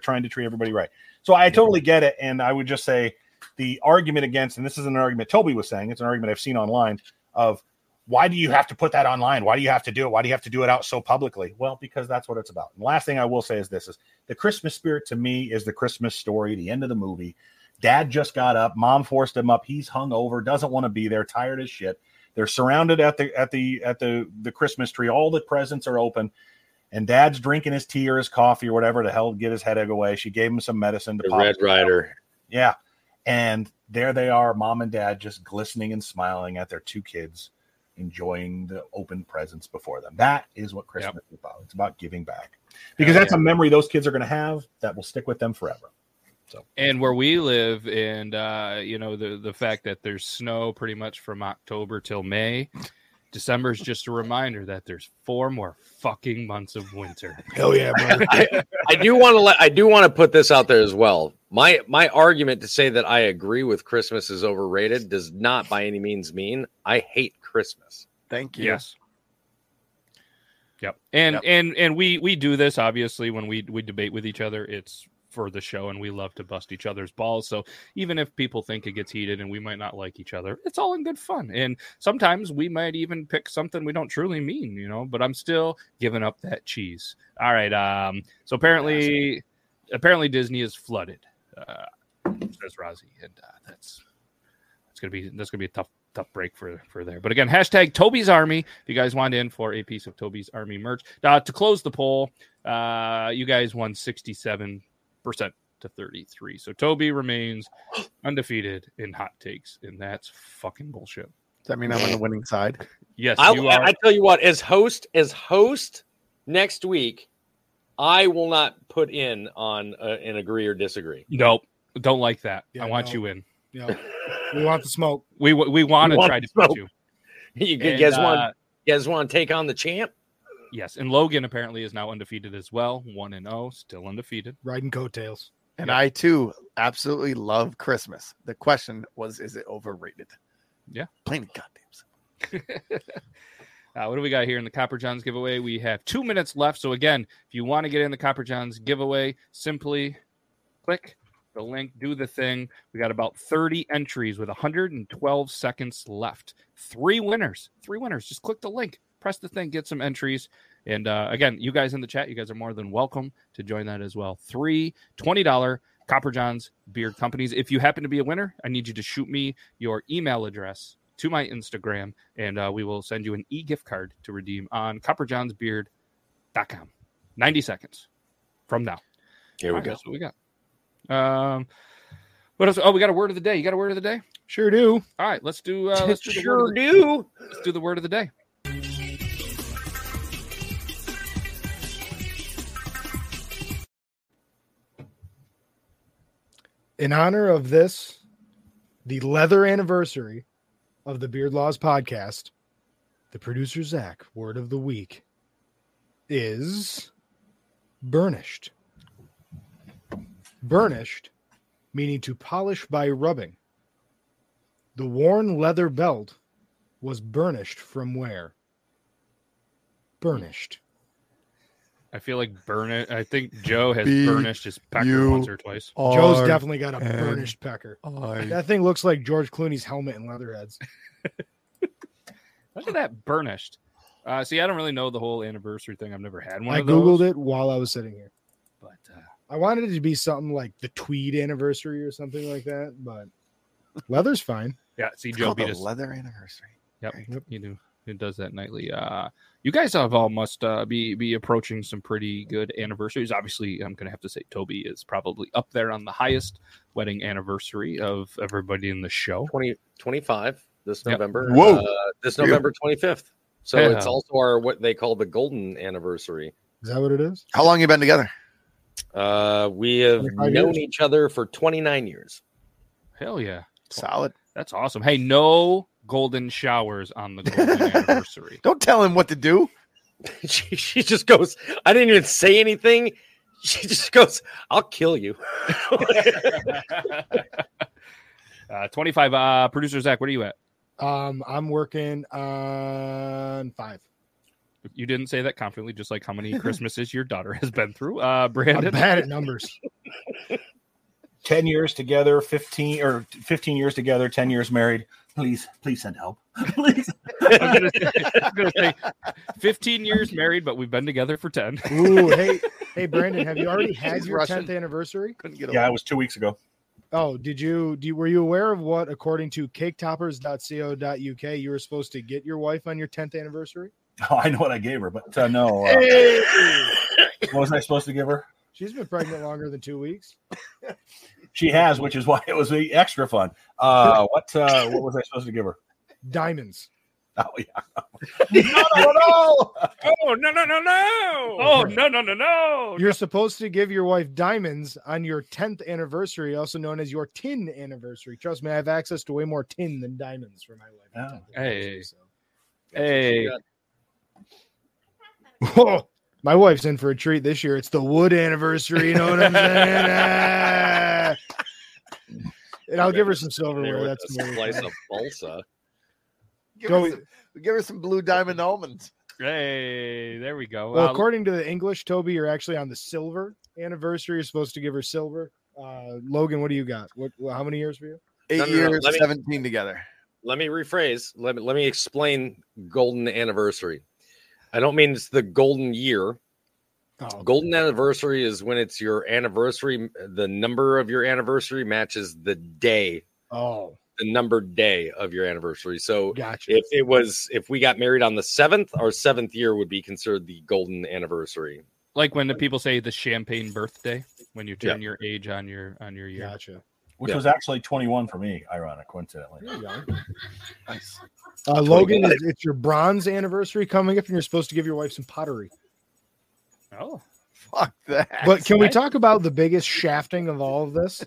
trying to treat everybody right. So I totally get it. And I would just say the argument against, and this isn't an argument Toby was saying, it's an argument I've seen online of, why do you have to put that online? Why do you have to do it? Why do you have to do it out so publicly? Well, because that's what it's about. And the last thing I will say is this, is the Christmas spirit to me is the Christmas story, the end of the movie. Dad just got up. Mom forced him up. He's hungover. Doesn't want to be there. Tired as shit. They're surrounded at the Christmas tree. All the presents are open, and Dad's drinking his tea or his coffee or whatever the hell to get his headache away. She gave him some medicine. The Red Rider. Yeah, and there they are, Mom and Dad, just glistening and smiling at their two kids, enjoying the open presents before them. That is what Christmas is about. It's about giving back, because that's a memory those kids are going to have that will stick with them forever. So. And where we live, and you know, the fact that there's snow pretty much from October till May, December is just a reminder that there's 4 more fucking months of winter. Hell yeah, brother! I do want to put this out there as well. My argument to say that I agree with Christmas is overrated does not by any means mean I hate Christmas. Thank you. Yes. Yep. And we do this obviously when we debate with each other. It's for the show, and we love to bust each other's balls. So even if people think it gets heated and we might not like each other, it's all in good fun. And sometimes we might even pick something we don't truly mean, you know, but I'm still giving up that cheese. All right. So apparently Disney is flooded, says Rozzy. And that's going to be a tough break for there. But again, hashtag Toby's Army. If you guys want in for a piece of Toby's Army merch, to close the poll, you guys won 67% to 33. So Toby remains undefeated in hot takes, and that's fucking bullshit. Does that mean I'm on the winning side? Yes, you are. I tell you what, as host next week, I will not put in on an agree or disagree. Nope, don't like that. Yeah, I want you in. Yeah, we want the smoke. We want to try to put you. You guys want to take on the champ? Yes, and Logan apparently is now undefeated as well, 1-0, still undefeated, riding coattails. And I too absolutely love Christmas. The question was, is it overrated? Yeah, plain goddamn. What do we got here in the Copper John's giveaway? We have 2 minutes left, so again, if you want to get in the Copper John's giveaway, simply click the link, do the thing. We got about 30 entries with 112 seconds left. 3 winners. Just click the link. Press the thing, get some entries. And again, you guys in the chat, you guys are more than welcome to join that as well. 3 $20 Copper John's Beard Companies. If you happen to be a winner, I need you to shoot me your email address to my Instagram, and we will send you an e-gift card to redeem on copperjohnsbeard.com. 90 seconds from now. Here we go. That's what we got. What else? Oh, we got a word of the day. You got a word of the day? Sure do. All right, let's do the word of the day. In honor of this, the leather anniversary of the Beard Laws podcast, the Producer Zach word of the week is burnished. Burnished, meaning to polish by rubbing. The worn leather belt was burnished from where? Burnished. I feel like I think Joe has burnished his pecker once or twice. Joe's definitely got a burnished pecker. That thing looks like George Clooney's helmet in Leatherheads. Look at that, burnished. See, I don't really know the whole anniversary thing. I've never had one. I googled it while I was sitting here, but I wanted it to be something like the Tweed anniversary or something like that. But leather's fine. Yeah, see, Joe beat us. Leather anniversary. Yep, right. You do. who does that nightly. You guys have all must be approaching some pretty good anniversaries. Obviously, I'm going to have to say Toby is probably up there on the highest wedding anniversary of everybody in the show. 25 this November. Yep. Whoa. This November 25th. So it's also our what they call the golden anniversary. Is that what it is? How long have you been together? We have known each other for 29 years. Hell yeah. Solid. That's awesome. Hey, no golden showers on the golden anniversary. Don't tell him what to do. She just goes, I didn't even say anything. She just goes, I'll kill you. 25. Producer Zach, what are you at? I'm working on 5. You didn't say that confidently, just like how many Christmases your daughter has been through. Brandon, I'm bad at numbers. 10 years together, 15 years together, 10 years married. Please send help. Please. I was gonna say 15 years married, but we've been together for 10. Ooh, hey, Brandon, have you already had your 10th anniversary? It was 2 weeks ago. Oh, were you aware of what, according to caketoppers.co.uk, you were supposed to get your wife on your 10th anniversary? Oh, I know what I gave her, but no. What was I supposed to give her? She's been pregnant longer than 2 weeks. She has, which is why it was extra fun. What was I supposed to give her? Diamonds. Oh, yeah. No. Oh, no. Oh, no. You're supposed to give your wife diamonds on your 10th anniversary, also known as your tin anniversary. Trust me, I have access to way more tin than diamonds for my wife. Oh, hey. Whoa. My wife's in for a treat this year. It's the wood anniversary. You know what I'm saying? And I'll give her some silverware. That's a slice of balsa. Give her some blue diamond almonds. Hey, there we go. Well, according to the English, Toby, you're actually on the silver anniversary. You're supposed to give her silver. Logan, what do you got? How many years were you? 8 years, 17 together. Let me rephrase. Let me explain golden anniversary. I don't mean it's the golden year. Oh, golden anniversary is when it's your anniversary. The number of your anniversary matches the day. Oh, the numbered day of your anniversary. So gotcha. If we got married on the 7th, our 7th year would be considered the golden anniversary. Like when the people say the champagne birthday, when you turn your age on your year. Gotcha. Which was actually 21 for me, ironic, coincidentally. Nice. Logan, it's your bronze anniversary coming up, and you're supposed to give your wife some pottery. Oh, fuck that. But can we talk about the biggest shafting of all of this?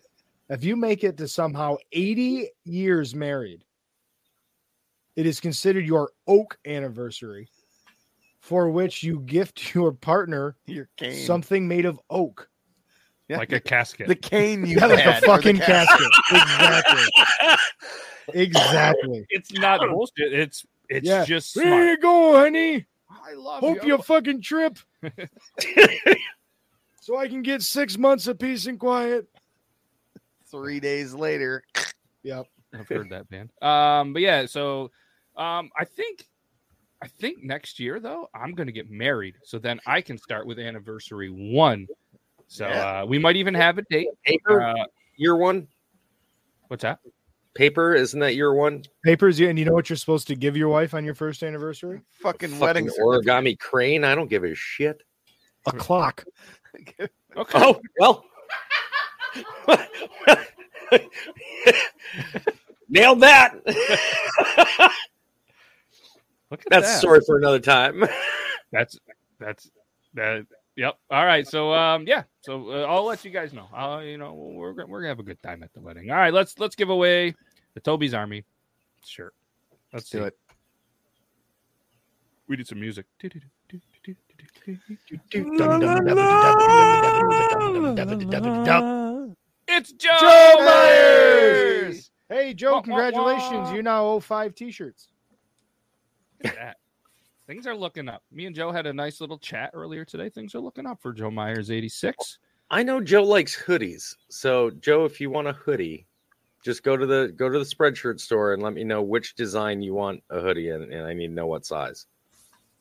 If you make it to somehow 80 years married, it is considered your oak anniversary, for which you gift your partner something made of oak. Yeah. Like a casket. The cane you had. Like a fucking casket. Exactly. It's not bullshit. It's just smart. There you go, honey. I love you. Hope your fucking trip. So I can get 6 months of peace and quiet. 3 days later. Yep. I've heard that, man. So I think next year, though, I'm going to get married. So then I can start with anniversary 1. So we might even have a date. Paper, year 1. What's that? Paper, isn't that year 1? Papers, yeah. And you know what you're supposed to give your wife on your first anniversary? Fucking wedding origami crane. I don't give a shit. A clock. Okay. Oh, well. Nailed that. Look at that's a story for another time. That's that. Yep. All right. So, So I'll let you guys know. We're gonna have a good time at the wedding. All right. Let's give away the Toby's Army shirt. Let's do it. We did some music. It's Joe Myers. Hey, Joe! Congratulations. You now owe 5 T-shirts. Look at that. Things are looking up. Me and Joe had a nice little chat earlier today. Things are looking up for Joe Myers 86. I know Joe likes hoodies. So Joe, if you want a hoodie, just go to the Spreadshirt store and let me know which design you want a hoodie in, and I need to know what size.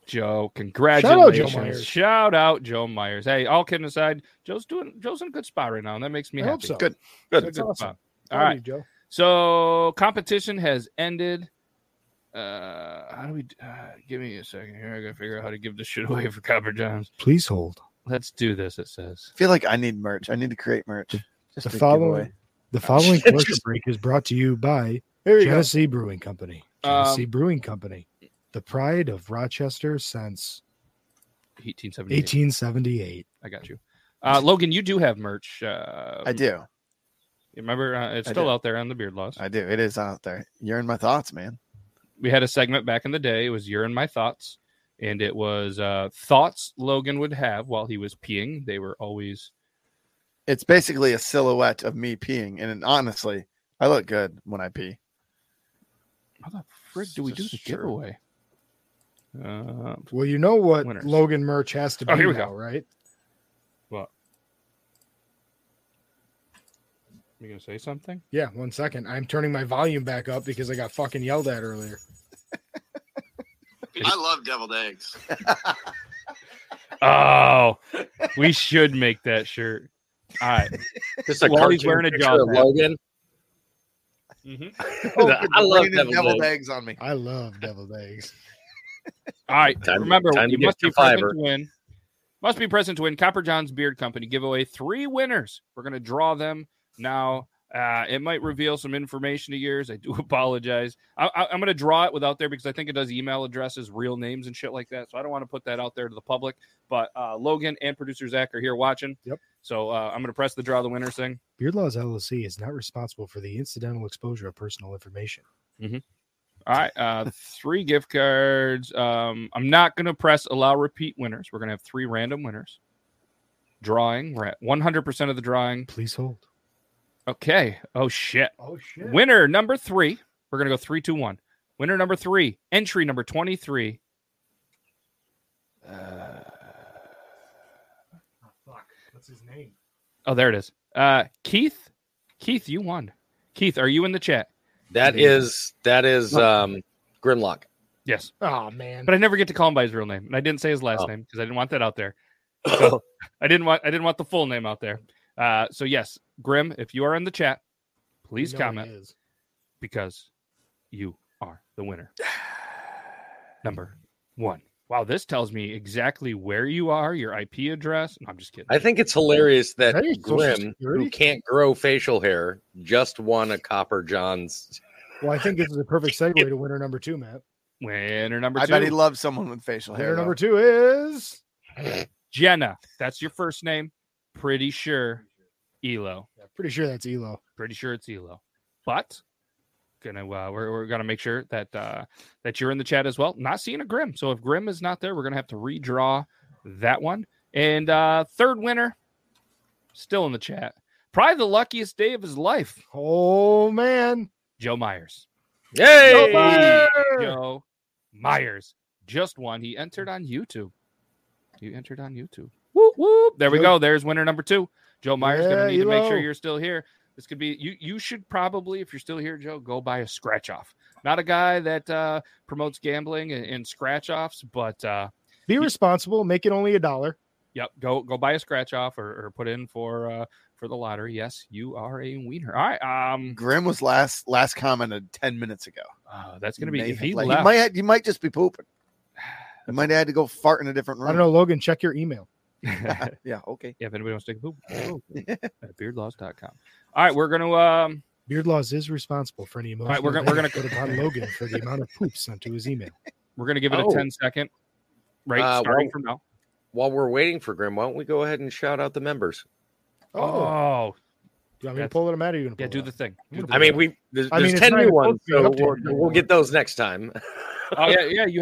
Joe, congratulations. Shout out Joe Myers. Hey, all kidding aside, Joe's in a good spot right now, and that makes me happy. So. Good. That's awesome. All right, Joe. So competition has ended. How do we? Give me a second here. I gotta figure out how to give this shit away for Copper John's. Please hold. Let's do this. It says. I feel like I need merch. I need to create merch. The following commercial break is brought to you by Genesee Brewing Company. Genesee Brewing Company, the pride of Rochester since 1878. I got you, Logan. You do have merch. I do. You remember? It's still out there on the Beard Laws. I do. It is out there. You're in my thoughts, man. We had a segment back in the day. It was You're in My Thoughts, and it was thoughts Logan would have while he was peeing. They were always. It's basically a silhouette of me peeing, and honestly, I look good when I pee. How the frick do we do the giveaway? Well, you know what winners. Logan merch has to be here we now, go. Right? What? You going to say something? Yeah, 1 second. I'm turning my volume back up because I got fucking yelled at earlier. I love deviled eggs. Oh, we should make that shirt. All right. Just while he's wearing a job. Logan. Mm-hmm. I love deviled eggs on me. I love deviled eggs. All right. Remember, you must be present to win. Copper John's Beard Company giveaway. 3 winners. We're going to draw them now. It might reveal some information of yours. I do apologize. I'm going to draw it without there because I think it does email addresses, real names, and shit like that. So I don't want to put that out there to the public. But Logan and producer Zach are here watching. Yep. So I'm going to press the draw the winner thing. Beard Laws LLC is not responsible for the incidental exposure of personal information. Mm-hmm. All right. 3 gift cards. I'm not going to press allow repeat winners. We're going to have 3 random winners. Drawing. We're at 100% of the drawing. Please hold. Okay. Oh, shit. Winner number 3. We're going to go 3, 2, 1. Winner number 3. Entry number 23. Fuck. What's his name? Oh, there it is. Keith. Keith, you won. Keith, are you in the chat? That is Grimlock. Yes. Oh, man. But I never get to call him by his real name. And I didn't say his last name because I didn't want that out there. So I didn't want the full name out there. So yes, Grim, if you are in the chat, please comment because you are the winner. Number 1. Wow, this tells me exactly where you are, your IP address. No, I'm just kidding. I think it's hilarious that Grim, who can't grow facial hair, just won a Copper John's. Well, I think this is a perfect segue to winner number 2, Matt. Winner number 2. I bet he loves someone with facial hair. Winner number 2 is Jenna. That's your first name. Pretty sure Elo. Yeah, pretty sure it's Elo. But we're gonna make sure that you're in the chat as well. Not seeing a Grim, so if Grim is not there, we're gonna have to redraw that one. And 3rd winner, still in the chat. Probably the luckiest day of his life. Oh man, Joe Myers. Yay, Joe Myers just won. He entered on YouTube. Whoop, whoop. There we go. There's winner number 2. Joe Myers going to need to make sure you're still here. This could be you should probably, if you're still here, Joe, go buy a scratch off. Not a guy that promotes gambling and scratch offs, but be responsible. Make it only $1. Yep. Go buy a scratch off or put in for the lottery. Yes, you are a wiener. All right. Grim was last commented 10 minutes ago. That's going to be if he left. You might just be pooping. You might have to go fart in a different room. I don't know, Logan. Check your email. Yeah, okay. Yeah, if anybody wants to take a poop, at beardlaws.com. All right, we're going to Beardlaws is responsible for any emotional. All right, we're going to put upon Logan for the amount of poop sent to his email. We're going to give it a 10-second right starting from now. While we're waiting for Grim, why don't we go ahead and shout out the members? Oh. Do you want me to pull it out or are you going to pull it out? Do the thing. There's 10 new ones, so we'll get those next time. Yeah, you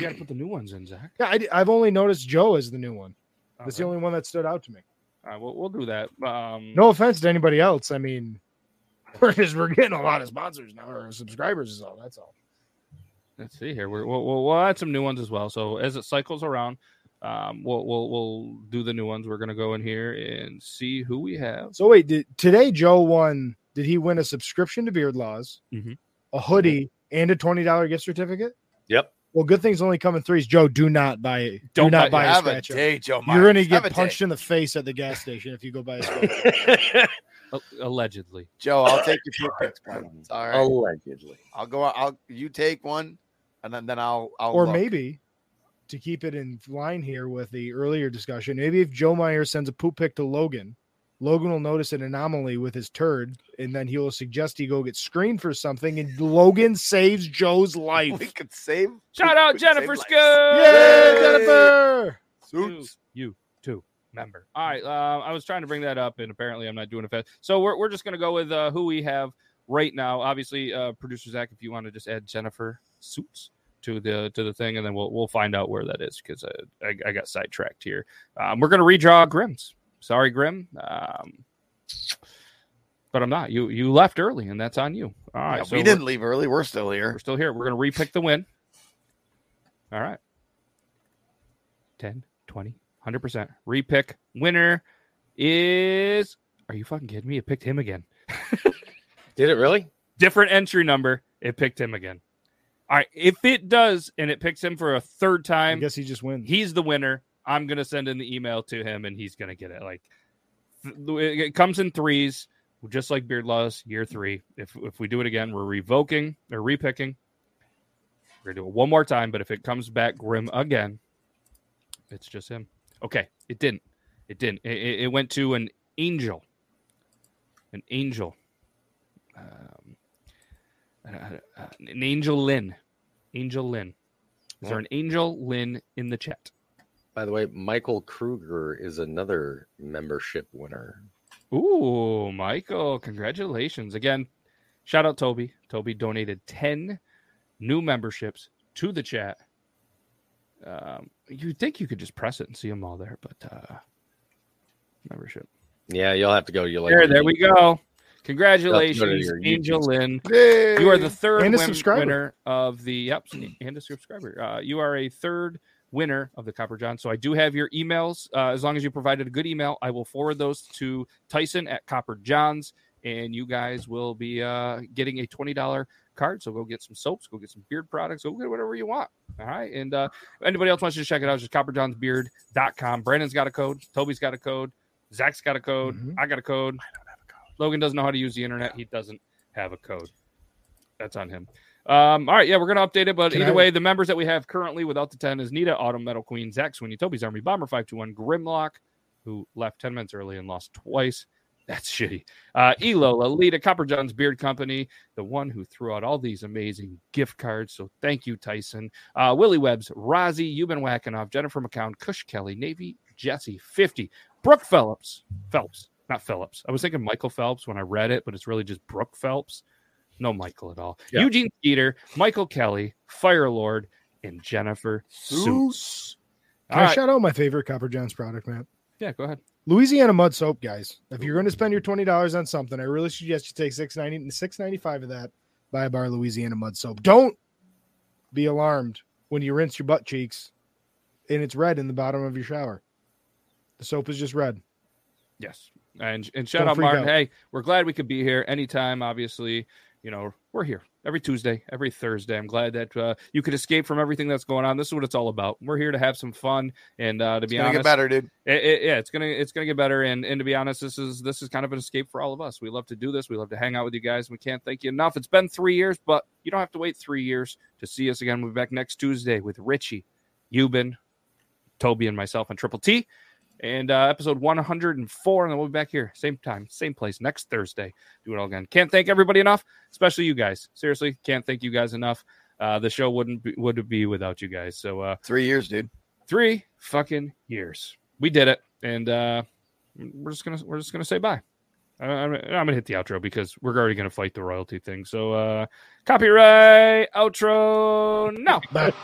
got to put the new ones in, Zach. Yeah, I've only noticed Joe is the new one. That's the only one that stood out to me. All right, we'll do that. No offense to anybody else. I mean, we're getting a lot of sponsors now, or subscribers is all. That's all. Let's see here. We'll add some new ones as well. So as it cycles around, we'll do the new ones. We're gonna go in here and see who we have. So wait, today Joe won? Did he win a subscription to Beard Laws, a hoodie, and a $20 gift certificate? Yep. Well, good things only come in threes. Joe, do not buy it. Don't buy a scratch. You're going to get punched in the face at the gas station if you go buy a scratch. Allegedly. Joe, I'll take your two picks. All right. Allegedly. I'll go out. You take one. and then I'll or look. Maybe to keep it in line here with the earlier discussion, maybe if Joe Myers sends a poop pic to Logan, Logan will notice an anomaly with his turd, and then he will suggest he go get screened for something, and Logan saves Joe's life. We could save. Shout out Jennifer Scoop. Yeah, Jennifer. Suits. You too. Member. All right. I was trying to bring that up, and apparently I'm not doing it fast. So we're just gonna go with who we have right now. Obviously, producer Zach, if you want to just add Jennifer Suits to the thing, and then we'll find out where that is, because I got sidetracked here. We're gonna redraw Grimm's. Sorry, Grim, but I'm not. You left early, and that's on you. All right, yeah, so we didn't leave early. We're still here. We're still here. We're going to repick the win. All right. 10, 20, 100%. Repick. Winner is... Are you fucking kidding me? It picked him again. Did it really? Different entry number. It picked him again. All right. If it does, and it picks him for a third time... I guess he just wins. He's the winner. I'm going to send in the email to him, and he's going to get it. Like, it comes in threes, just like Beardlaw's year three. If we do it again, we're revoking or repicking. We're going to do it one more time, but if it comes back Grim again, it's just him. Okay, it didn't. It didn't. It went to an angel. An angel. An Angel Lynn. Angel Lynn. Is there an Angel Lynn in the chat? By the way, Michael Kruger is another membership winner. Ooh, Michael, congratulations. Again, shout out Toby. Toby donated 10 new memberships to the chat. You'd think you could just press it and see them all there, but membership. Yeah, you'll have to go. There we go. Congratulations, Angel Lynn. Yay. You are the third winner of the... Yep, and a subscriber. You are a third winner of the Copper John. So I do have your emails. As long as you provided a good email, I will forward those to Tyson at Copper John's, and you guys will be getting a $20 card. So go get some soaps, go get some beard products, go get whatever you want. All right. And anybody else wants you to check it out, just copperjohnsbeard.com. Brandon's got a code. Toby's got a code. Zach's got a code. Mm-hmm. I got a code. I don't have a code. Logan doesn't know how to use the internet. He doesn't have a code. That's on him. All right, yeah, we're gonna update it, but either way, the members that we have currently without the 10 is Nita, Autumn, Metal Queen, Zach Sweeney, Toby's Army, Bomber 521, Grimlock, who left 10 minutes early and lost twice. That's shitty. Elo, Lolita, Copper John's Beard Company, the one who threw out all these amazing gift cards. So thank you, Tyson. Willie Webbs, Rozzy, you've been whacking off, Jennifer McCown, Cush Kelly, Navy, Jesse 50, Brooke Phelps, not Phillips. I was thinking Michael Phelps when I read it, but it's really just Brooke Phelps. No Michael at all. Yeah. Eugene Skeeter, Michael Kelly, Firelord, and Jennifer Seuss. Shout out my favorite Copper John's product, man? Yeah, go ahead. Louisiana Mud Soap, guys. If you're going to spend your $20 on something, I really suggest you take $6.95 of that. Buy a bar of Louisiana Mud Soap. Don't be alarmed when you rinse your butt cheeks and it's red in the bottom of your shower. The soap is just red. Yes. And shout out, Martin. Out. Hey, we're glad we could be here anytime, obviously. You know, we're here every Tuesday, every Thursday. I'm glad that you could escape from everything that's going on. This is what it's all about. We're here to have some fun, and to be honest, it's gonna get better, dude. It's gonna get better. And to be honest, this is kind of an escape for all of us. We love to do this. We love to hang out with you guys. We can't thank you enough. It's been 3 years, but you don't have to wait 3 years to see us again. We'll be back next Tuesday with Richie, Hubin, Toby, and myself on Triple T, and episode 104, and then we'll be back here same time, same place next Thursday. Do it all again. Can't thank everybody enough, especially you guys. Seriously, can't thank you guys enough. The show wouldn't be without you guys. So 3 years, dude. 3 fucking years. We did it, and we're just gonna say bye. I'm gonna hit the outro because we're already gonna fight the royalty thing. So copyright outro now. Bye.